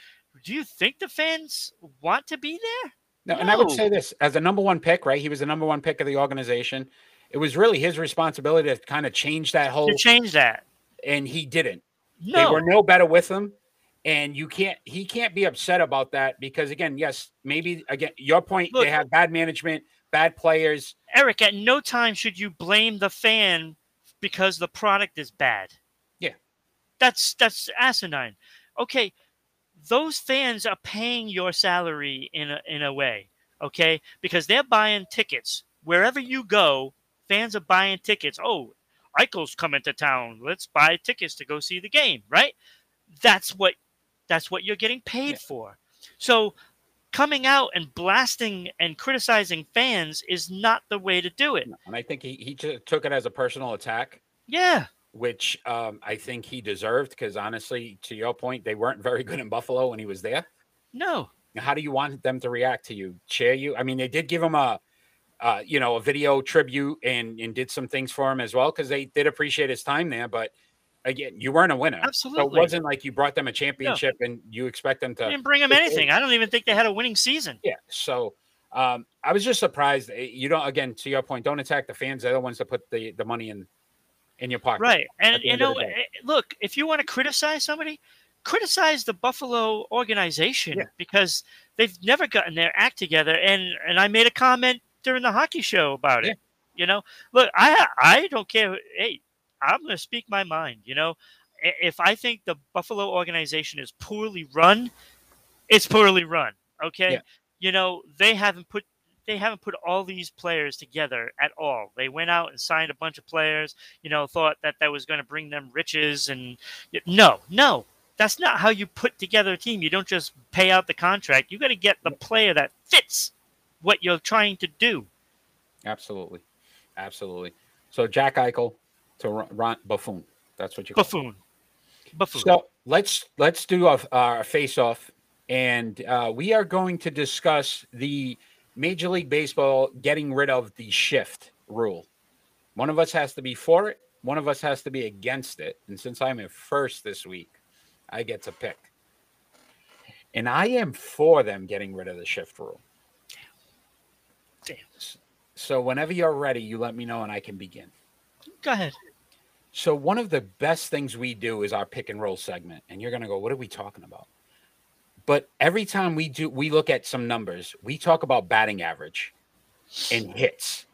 do you think the fans want to be there? No. And I would say this. As the number one pick, right, he was the number one pick of the organization. It was really his responsibility to kind of change that whole – to change that. And he didn't. No. They were no better with him. And he can't be upset about that because, again, yes, maybe, again, your point, look, they have bad management, bad players. Eric, at no time should you blame the fan because the product is bad. Yeah. That's asinine. Okay, those fans are paying your salary in a way, okay? Because they're buying tickets. Wherever you go, fans are buying tickets. Oh, Eichel's coming to town. Let's buy tickets to go see the game, right? That's what you're getting paid for. So coming out and blasting and criticizing fans is not the way to do it. And I think he took it as a personal attack. Yeah. Which I think he deserved because, honestly, to your point, they weren't very good in Buffalo when he was there. No. Now, how do you want them to react to you? Cheer you? I mean, they did give him a video tribute and did some things for him as well because they did appreciate his time there, but – again, you weren't a winner. Absolutely. So it wasn't like you brought them a championship and you expect them to. You didn't bring them anything. I don't even think they had a winning season. Yeah. So I was just surprised. You don't, again, to your point, don't attack the fans. They're the ones that put the money in your pocket. Right. And, look, if you want to criticize somebody, criticize the Buffalo organization because they've never gotten their act together. And I made a comment during the hockey show about it. You know, look, I don't care. Hey, I'm going to speak my mind. You know, if I think the Buffalo organization is poorly run, it's poorly run. Okay. Yeah. You know, they haven't put all these players together at all. They went out and signed a bunch of players, thought that was going to bring them riches. And no, that's not how you put together a team. You don't just pay out the contract. You got to get the player that fits what you're trying to do. Absolutely. Absolutely. So Jack Eichel, to Ron Buffoon. That's what you call Buffoon. It. Buffoon. So let's do our face-off, and we are going to discuss the Major League Baseball getting rid of the shift rule. One of us has to be for it. One of us has to be against it. And since I'm in first this week, I get to pick. And I am for them getting rid of the shift rule. Damn. So whenever you're ready, you let me know, and I can begin. Go ahead. So one of the best things we do is our pick and roll segment. And you're going to go, what are we talking about? But every time we look at some numbers, we talk about batting average and hits.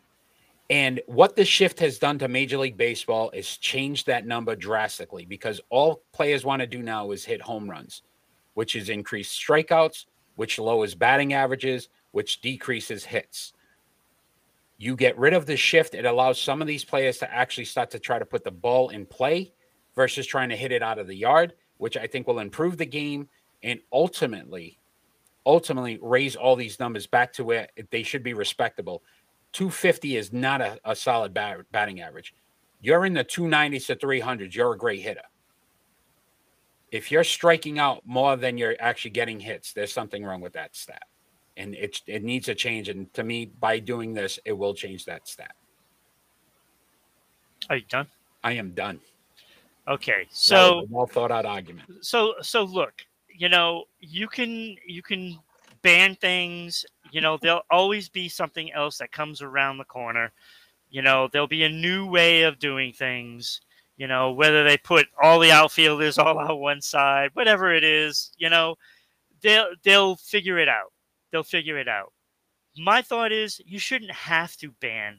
And what the shift has done to Major League Baseball is changed that number drastically because all players want to do now is hit home runs, which is increased strikeouts, which lowers batting averages, which decreases hits. You get rid of the shift. It allows some of these players to actually start to try to put the ball in play versus trying to hit it out of the yard, which I think will improve the game and ultimately raise all these numbers back to where they should be respectable. 250 is not a solid batting average. You're in the 290s to 300s. You're a great hitter. If you're striking out more than you're actually getting hits, there's something wrong with that stat. and it needs a change. And to me, by doing this, it will change that stat. Are you done? I am done. Okay, so well thought out argument. So look, you can ban things. There'll always be something else that comes around the corner. There'll be a new way of doing things. Whether they put all the outfielders all on one side, whatever it is, they'll figure it out. They'll figure it out. My thought is you shouldn't have to ban,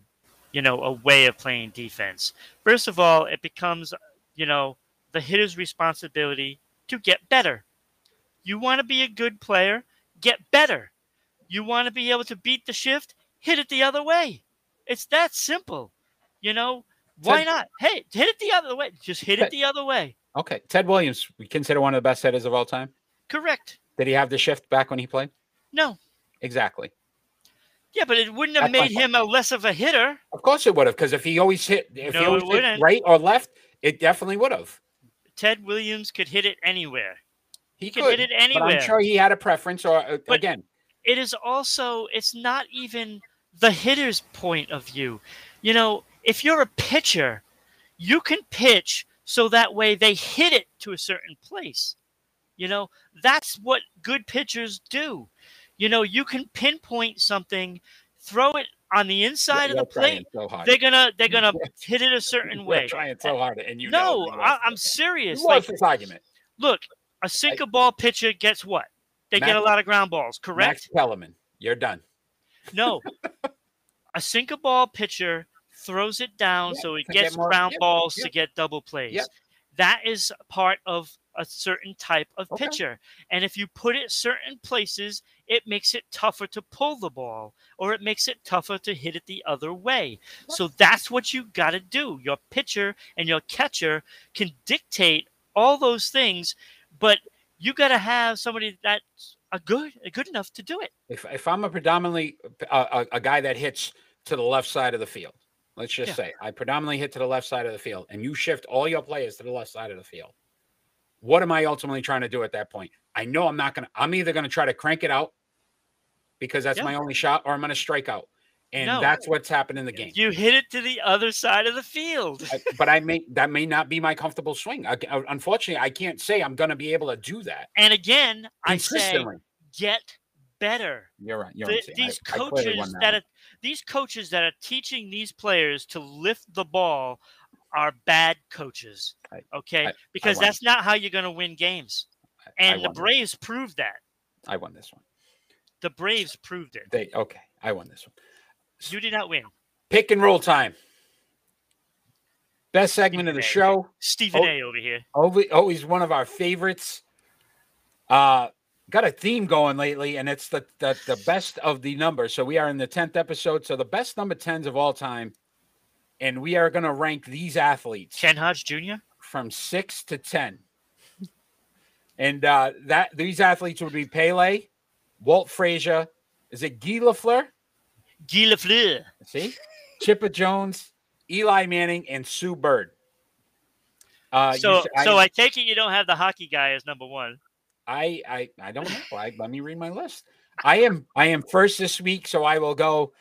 a way of playing defense. First of all, it becomes, the hitter's responsibility to get better. You want to be a good player, get better. You want to be able to beat the shift, hit it the other way. It's that simple, Why not? Hey, hit it the other way. Just hit it the other way. Okay. Ted Williams, we consider one of the best hitters of all time? Correct. Did he have the shift back when he played? No. Exactly. Yeah, but it wouldn't have made him a less of a hitter. Of course it would have, because if he always hit right or left, it definitely would have. Ted Williams could hit it anywhere. He could hit it anywhere. But I'm sure he had a preference. It is also, it's not even the hitter's point of view. If you're a pitcher, you can pitch so that way they hit it to a certain place. That's what good pitchers do. You can pinpoint something, throw it on the inside of the plate. So they're gonna hit it a certain way. Trying so hard, and I'm serious. You this argument. Look, a sinker ball pitcher gets what? They get a lot of ground balls, correct? Max Kellerman, you're done. No, a sinker ball pitcher throws it down so it gets ground balls to get double plays. Yep. That is part of a certain type of pitcher. And if you put it certain places, it makes it tougher to pull the ball, or it makes it tougher to hit it the other way. Yep. So that's what you got to do. Your pitcher and your catcher can dictate all those things, but you got to have somebody that's good enough to do it. If I'm a predominantly a guy that hits to the left side of the field, let's just say I predominantly hit to the left side of the field, and you shift all your players to the left side of the field. What am I ultimately trying to do at that point? I know I'm either going to try to crank it out because that's my only shot, or I'm going to strike out. And that's what's happened in the game. You hit it to the other side of the field. But that may not be my comfortable swing. Unfortunately, I can't say I'm going to be able to do that. And again, I say get better. You're right. These coaches that are teaching these players to lift the ball are bad coaches. Okay. Because that's not how you're going to win games. And the Braves proved that. I won this one. The Braves proved it. I won this one. You did not win. Pick and roll time. Best segment of the show. Stephen A over here. Always one of our favorites. Got a theme going lately, and it's the best of the numbers. So we are in the 10th episode. So the best number 10s of all time. And we are going to rank these athletes. Ken Hodge Jr.? From 6 to 10. And these athletes would be Pele, Walt Frazier. Is it Guy Lafleur? Guy Lafleur. See? Chipper Jones, Eli Manning, and Sue Bird. I take it you don't have the hockey guy as number one. I don't know. Let me read my list. I am first this week, so I will go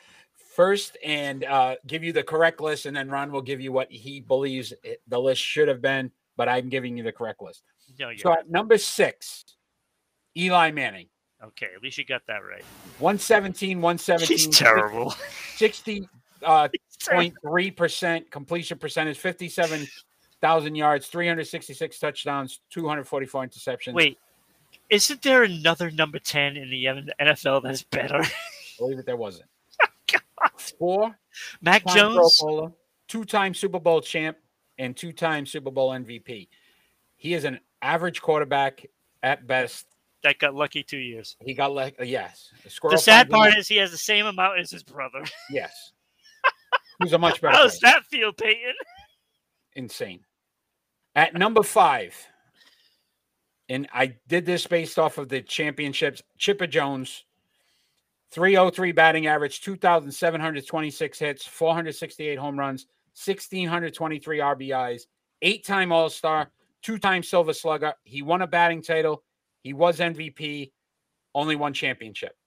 first and give you the correct list, and then Ron will give you what he believes the list should have been, but I'm giving you the correct list. No, so at number 6, Eli Manning. Okay, at least you got that right. 117. He's terrible. 60.3% completion percentage, 57,000 yards, 366 touchdowns, 244 interceptions. Wait. Isn't there another number 10 in the NFL that's better? I believe it there wasn't. Oh, God. 4. Mac Jones. Pro Bowler, 2-time Super Bowl champ and 2-time Super Bowl MVP. He is an average quarterback at best. That got lucky 2 years. He got lucky, yes. The sad part is he has the same amount as his brother. Yes. He's a much better player. How's that feel, Peyton? Insane. At number 5. And I did this based off of the championships. Chipper Jones, 303 batting average, 2,726 hits, 468 home runs, 1,623 RBIs, 8-time All-Star, 2-time Silver Slugger. He won a batting title. He was MVP. Only one championship.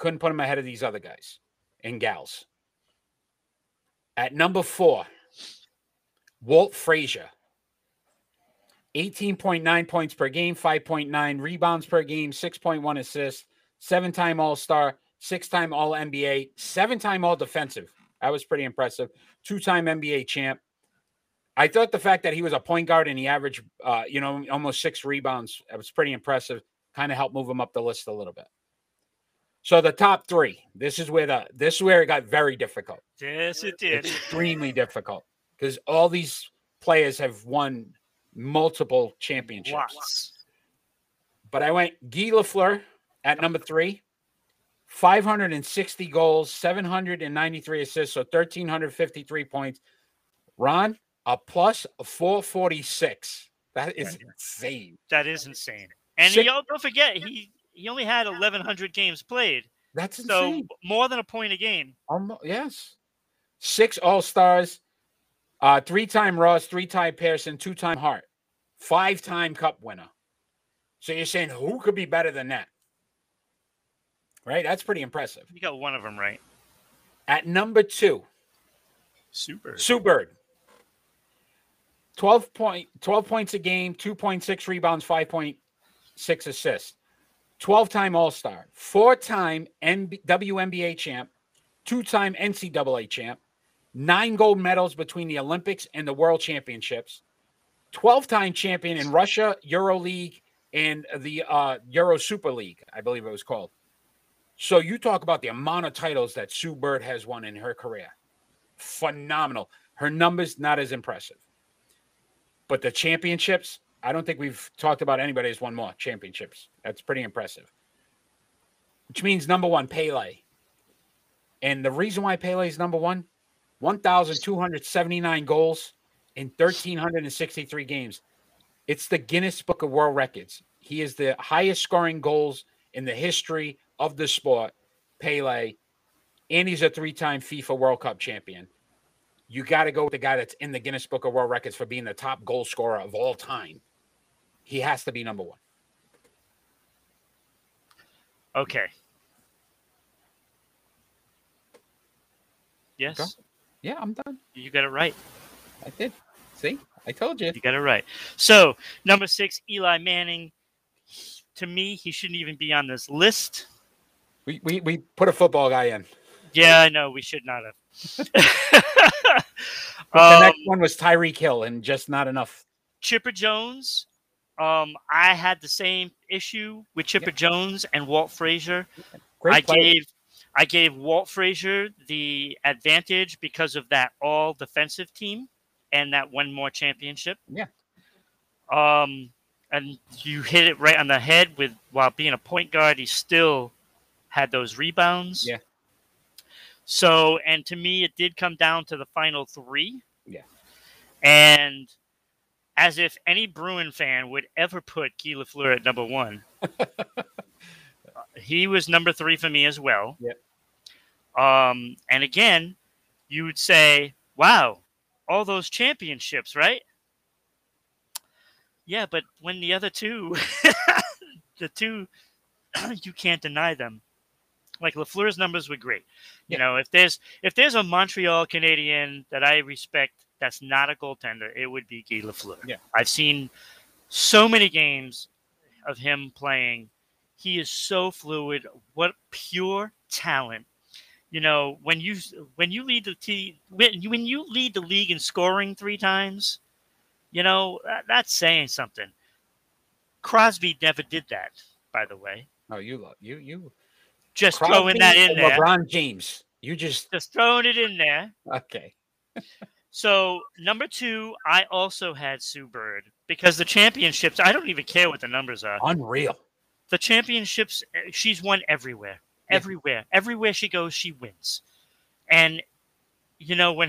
couldn't put him ahead of these other guys and gals. At number 4, Walt Frazier. 18.9 points per game, 5.9 rebounds per game, 6.1 assists, 7-time All-Star, 6-time All-NBA, 7-time All-Defensive. That was pretty impressive. 2-time NBA champ. I thought the fact that he was a point guard and he averaged, almost 6 rebounds, that was pretty impressive. Kind of helped move him up the list a little bit. So the top 3. This is where it got very difficult. Yes, it did. Extremely difficult, because all these players have won multiple championships. Lots. But I went Guy Lafleur at number 3. 560 goals, 793 assists, so 1,353 points. Ron, a plus 446. That is insane. That is insane. And y'all don't forget, he only had 1,100 games played. That's insane. So more than a point a game. Yes. 6 All-Stars, 3-time Ross, 3-time Pearson, 2-time Hart, 5-time Cup winner. So you're saying who could be better than that? Right? That's pretty impressive. You got one of them right. At number 2, Subird. 12 points a game, 2.6 rebounds, 5.6 assists. 12-time All-Star, 4-time WNBA champ, 2-time NCAA champ, 9 gold medals between the Olympics and the World Championships, 12-time champion in Russia, EuroLeague, and the Euro Super League, I believe it was called. So you talk about the amount of titles that Sue Bird has won in her career. Phenomenal. Her numbers, not as impressive. But the championships, I don't think we've talked about anybody who's won more championships. That's pretty impressive. Which means number 1, Pele. And the reason why Pele is number 1, 1,279 goals in 1,363 games. It's the Guinness Book of World Records. He is the highest scoring goals in the history of the sport, Pele. And he's a 3-time FIFA World Cup champion. You got to go with the guy that's in the Guinness Book of World Records for being the top goal scorer of all time. He has to be number 1. Okay. Yes. Okay. Yeah, I'm done. You got it right. I did. See? I told you. You got it right. So, number 6, Eli Manning. To me, he shouldn't even be on this list. We put a football guy in. Yeah, I know. We should not have. The next one was Tyreek Hill, and just not enough. Chipper Jones. I had the same issue with Chipper Jones and Walt Frazier. I gave Walt Frazier the advantage because of that all defensive team and that one more championship. Yeah. And you hit it right on the head with, while being a point guard, he still had those rebounds. Yeah. So, and to me, it did come down to the final 3. Yeah. And as if any Bruin fan would ever put Guy Lafleur at number 1. He was number 3 for me as well. Yeah. And again, you would say, wow, all those championships, right? Yeah, but when the other two, you can't deny them. Like, Lafleur's numbers were great. You know, if there's a Montreal Canadian that I respect that's not a goaltender, it would be Guy Lafleur. Yeah. I've seen so many games of him playing. He is so fluid. What pure talent. You know, when you lead the team, when you lead the league in scoring 3 times, you know, that's saying something. Crosby never did that, by the way. No, you just Crosby throwing that in there. LeBron James. You just throwing it in there. Okay. So, number 2, I also had Sue Bird, because the championships, I don't even care what the numbers are. Unreal. The championships, she's won everywhere. Everywhere. Yeah. Everywhere she goes, she wins. And, you know,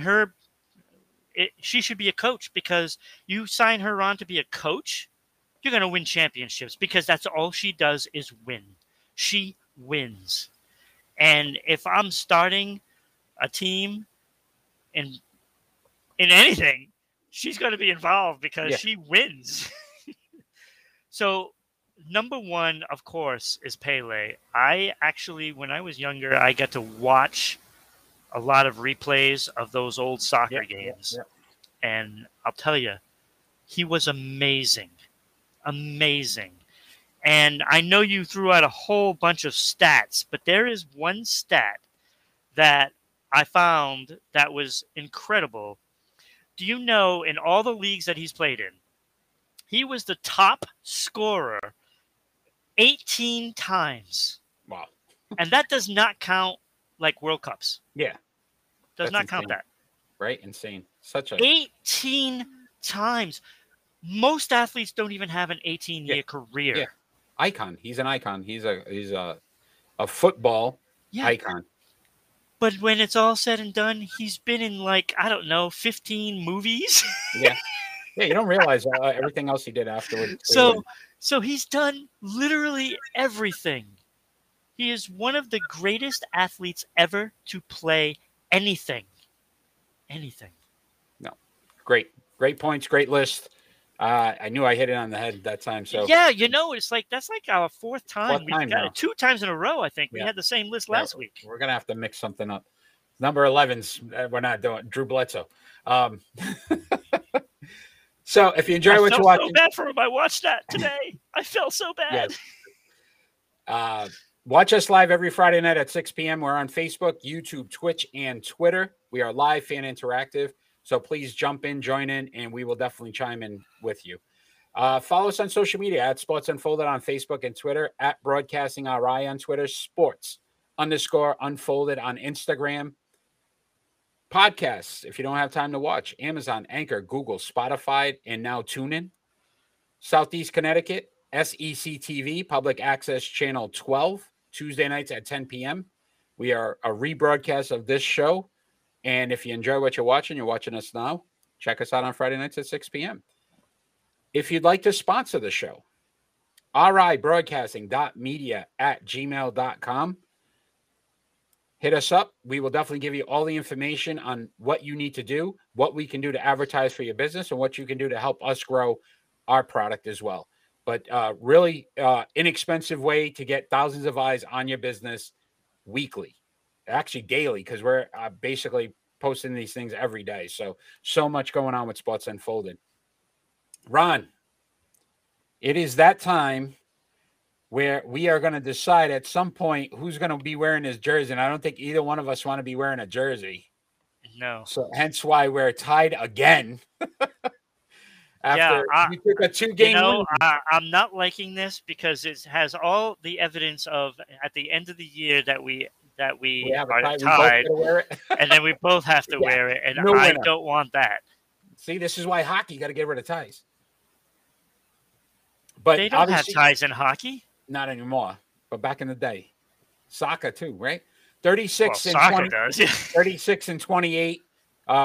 she should be a coach, because you sign her on to be a coach, you're going to win championships, because that's all she does is win. She wins. And if I'm starting a team in anything, she's going to be involved, because she wins. So, number one, of course, is Pele. I actually, when I was younger, I got to watch a lot of replays of those old soccer games. And I'll tell you, he was amazing. Amazing. And I know you threw out a whole bunch of stats, but there is one stat that I found that was incredible. Do you know, in all the leagues that he's played in, he was the top scorer 18 times. Wow. And that does not count like World Cups. Yeah. Does not count that. Right? Insane. Such a 18 times. Most athletes don't even have an 18-year career. Yeah. Icon. He's an icon. He's a football icon. But when it's all said and done, he's been in, like, I don't know, 15 movies. Yeah, you don't realize everything else he did afterwards. So he's done literally everything. He is one of the greatest athletes ever to play anything. Anything. No. Great points, great list. I knew I hit it on the head that time. So yeah, it's like that's like our fourth time. We've got it 2 times in a row, I think. Yeah. We had the same list last week. We're going to have to mix something up. Number 11's, we're not doing Drew Bledsoe. So if you enjoy what you're watching. I felt so bad for him. I watched that today. I felt so bad. Yes. Watch us live every Friday night at 6 p.m. We're on Facebook, YouTube, Twitch, and Twitter. We are live, fan interactive. So please jump in, join in, and we will definitely chime in with you. Follow us on social media at Sports Unfolded on Facebook and Twitter, at Broadcasting RI on Twitter, Sports_Unfolded on Instagram. Podcasts, if you don't have time to watch, Amazon, Anchor, Google, Spotify, and now TuneIn. Southeast Connecticut, SEC TV, Public Access Channel 12, Tuesday nights at 10 p.m. We are a rebroadcast of this show. And if you enjoy what you're watching us now, check us out on Friday nights at 6 p.m. If you'd like to sponsor the show, ribroadcasting.media@gmail.com. Hit us up. We will definitely give you all the information on what you need to do, what we can do to advertise for your business, and what you can do to help us grow our product as well. But really inexpensive way to get thousands of eyes on your business weekly. Actually daily, because we're basically posting these things every day. So much going on with Sports Unfolded. Ron, it is that time where we are going to decide at some point who's going to be wearing his jersey. And I don't think either one of us want to be wearing a jersey. No. So hence why we're tied again. After we took a 2-game lead. I'm not liking this because it has all the evidence of at the end of the year that we are tied, and then we both have to wear it, and no I don't want that. See, this is why hockey, got to get rid of ties. But they don't have ties in hockey? Not anymore, but back in the day. Soccer, too, right? 36 and 28,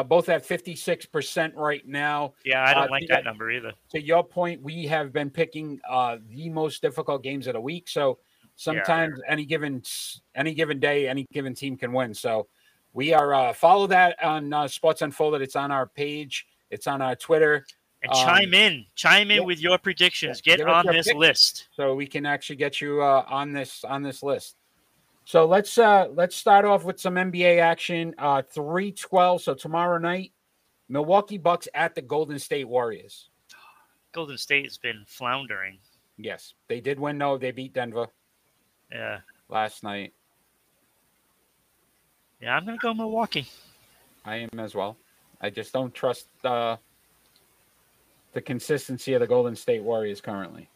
both at 56% right now. Yeah, I don't like that number either. To your point, we have been picking the most difficult games of the week, so sometimes any given day, any given team can win. So we are follow that on Sports Unfolded. It's on our page. It's on our Twitter. And chime in with your predictions. Get on this list so we can actually get you on this list. So let's start off with some NBA action. 3:12. So tomorrow night, Milwaukee Bucks at the Golden State Warriors. Golden State has been floundering. Yes, they did win. No, they beat Denver. Yeah. Last night. Yeah, I'm going to go Milwaukee. I am as well. I just don't trust the consistency of the Golden State Warriors currently.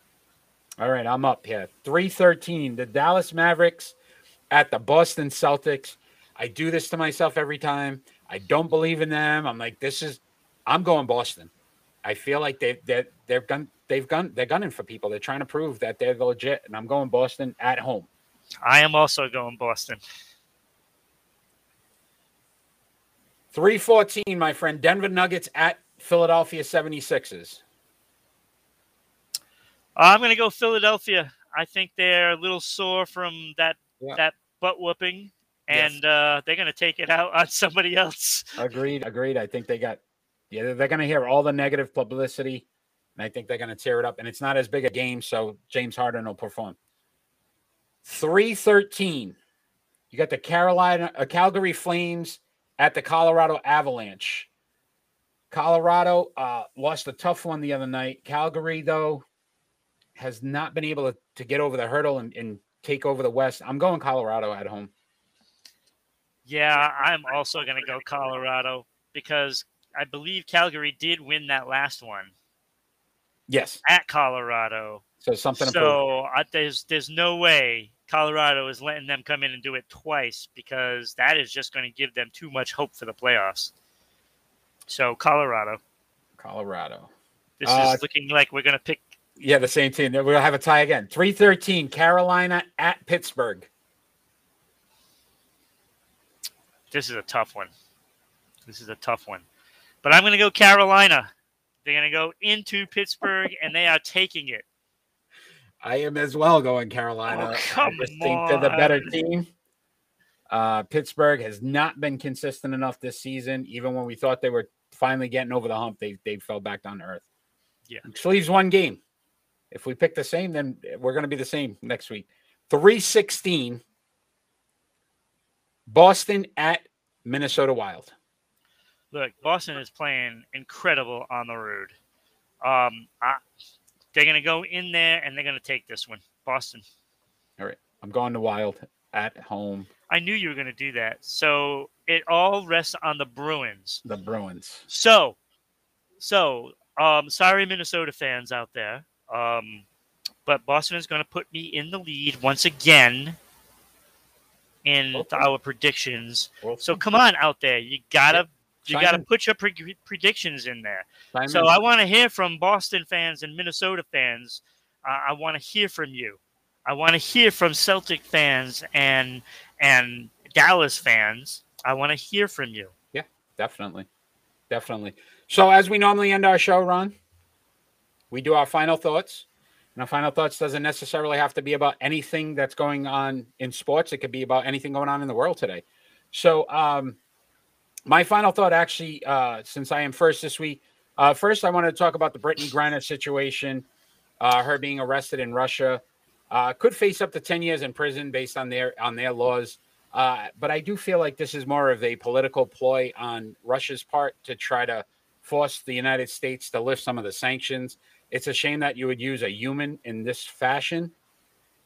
All right, I'm up here. 3:13, the Dallas Mavericks at the Boston Celtics. I do this to myself every time. I don't believe in them. I'm like, I'm going Boston. I feel like they're gunning for people. They're trying to prove that they're legit, and I'm going Boston at home. I am also going Boston. 3:14, my friend. Denver Nuggets at Philadelphia 76ers. I'm going to go Philadelphia. I think they're a little sore from that butt whooping, and they're going to take it out on somebody else. Agreed. I think they're going to hear all the negative publicity. And I think they're going to tear it up. And it's not as big a game, so James Harden will perform. 3:13. You got the Calgary Flames at the Colorado Avalanche. Colorado lost a tough one the other night. Calgary, though, has not been able to get over the hurdle and take over the West. I'm going Colorado at home. Yeah, I'm also going to go Colorado because I believe Calgary did win that last one. Yes. At Colorado. So something. So there's no way Colorado is letting them come in and do it twice because that is just going to give them too much hope for the playoffs. So Colorado. This is looking like we're going to pick. Yeah, the same team. We're going to have a tie again. 3:13, Carolina at Pittsburgh. This is a tough one. But I'm going to go Carolina. They're going to go into Pittsburgh, and they are taking it. I am as well going Carolina. Oh, come on. I just think they're the better team. Pittsburgh has not been consistent enough this season. Even when we thought they were finally getting over the hump, they fell back down to earth. Yeah. Which leaves one game. If we pick the same, then we're going to be the same next week. 3:16, Boston at Minnesota Wild. Look, Boston is playing incredible on the road. They're going to go in there, and they're going to take this one. Boston. All right. I'm going to Wild at home. I knew you were going to do that. So it all rests on the Bruins. So sorry, Minnesota fans out there. But Boston is going to put me in the lead once again in our predictions. So come on out there. You gotta put your predictions in there. So I want to hear from Boston fans and Minnesota fans. I want to hear from you. I want to hear from Celtic fans and Dallas fans. I want to hear from you. Yeah, definitely. So as we normally end our show, Ron, we do our final thoughts. And our final thoughts doesn't necessarily have to be about anything that's going on in sports. It could be about anything going on in the world today. So my final thought, actually, since I am first this week, first I want to talk about the Brittany Griner situation, her being arrested in Russia. Could face up to 10 years in prison based on their laws. But I do feel like this is more of a political ploy on Russia's part to try to force the United States to lift some of the sanctions. It's a shame that you would use a human in this fashion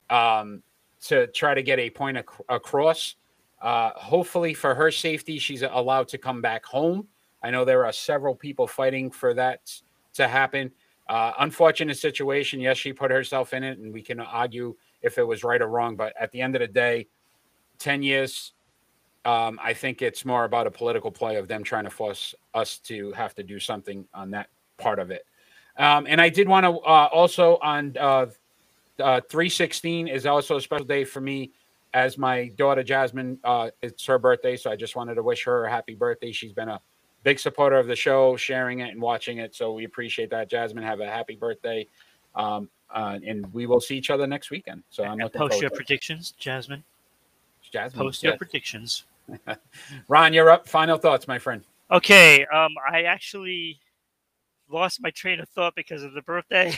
to try to get a point across. Hopefully for her safety, she's allowed to come back home. I know there are several people fighting for that to happen. Unfortunate situation. Yes, she put herself in it, and we can argue if it was right or wrong. But at the end of the day, 10 years, I think it's more about a political play of them trying to force us to have to do something on that part of it. And I did want to also on 3:16 is also a special day for me as my daughter Jasmine. It's her birthday, so I just wanted to wish her a happy birthday. She's been a big supporter of the show, sharing it and watching it. So we appreciate that, Jasmine. Have a happy birthday. And we will see each other next weekend. So I'm looking forward to it. Post your predictions, Jasmine. Post your predictions. Ron, you're up. Final thoughts, my friend. Okay. I actually lost my train of thought because of the birthday.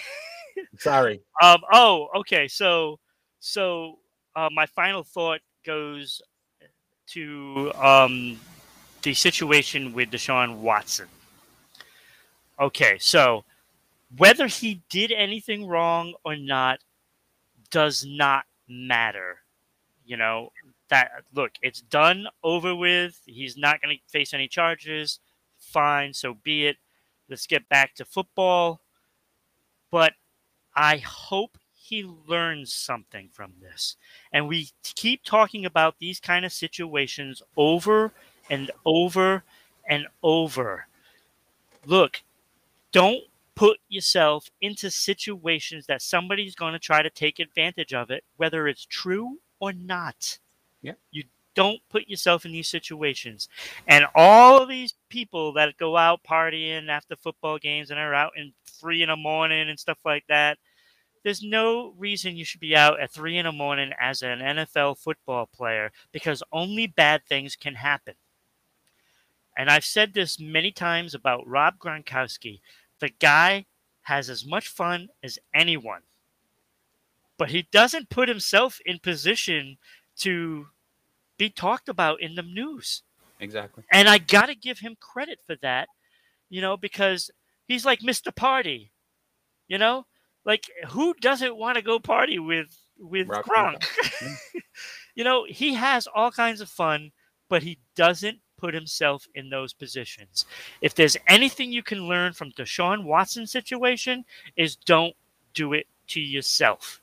Sorry. Okay. So my final thought goes to the situation with Deshaun Watson. Okay, so whether he did anything wrong or not does not matter. You know, it's done over with. He's not going to face any charges. Fine, so be it. Let's get back to football. But I hope he learns something from this. And we keep talking about these kind of situations over and over and over. Look, don't put yourself into situations that somebody's going to try to take advantage of it, whether it's true or not. Yeah. You don't put yourself in these situations. And all of these people that go out partying after football games and are out in 3 a.m. and stuff like that, there's no reason you should be out at 3 a.m. as an NFL football player because only bad things can happen. And I've said this many times about Rob Gronkowski. The guy has as much fun as anyone, but he doesn't put himself in position to be talked about in the news. Exactly. And I got to give him credit for that, you know, because he's like Mr. Party, you know, like who doesn't want to go party with Rock Gronk? You know, he has all kinds of fun, but he doesn't put himself in those positions. If there's anything you can learn from Deshaun Watson's situation, is don't do it to yourself.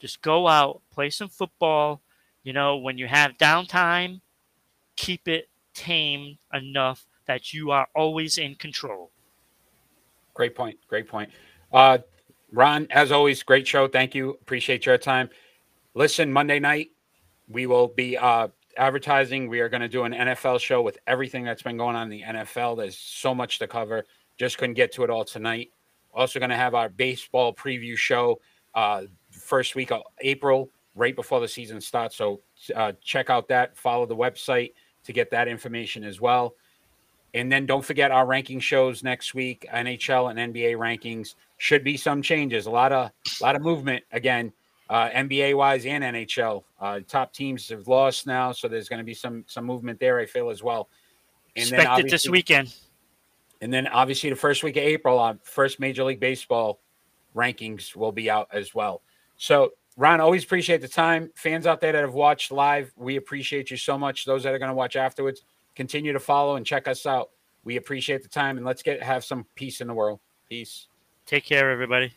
Just go out, play some football. You know, when you have downtime, keep it tame enough that you are always in control. Great point. Great point. Ron, as always, great show. Thank you. Appreciate your time. Listen, Monday night, we will be advertising. We are going to do an NFL show with everything that's been going on in the NFL. There's so much to cover. Just couldn't get to it all tonight. Also going to have our baseball preview show first week of April, right before the season starts. So check out that. Follow the website to get that information as well. And then don't forget our ranking shows next week, NHL and NBA rankings. Should be some changes, a lot of movement again, NBA-wise and NHL. Top teams have lost now, so there's going to be some movement there, I feel, as well. And then expected this weekend. And then, obviously, the first week of April, our first Major League Baseball rankings will be out as well. So, Ron, always appreciate the time. Fans out there that have watched live, we appreciate you so much. Those that are going to watch afterwards, continue to follow and check us out. We appreciate the time, and let's have some peace in the world. Peace. Take care, everybody.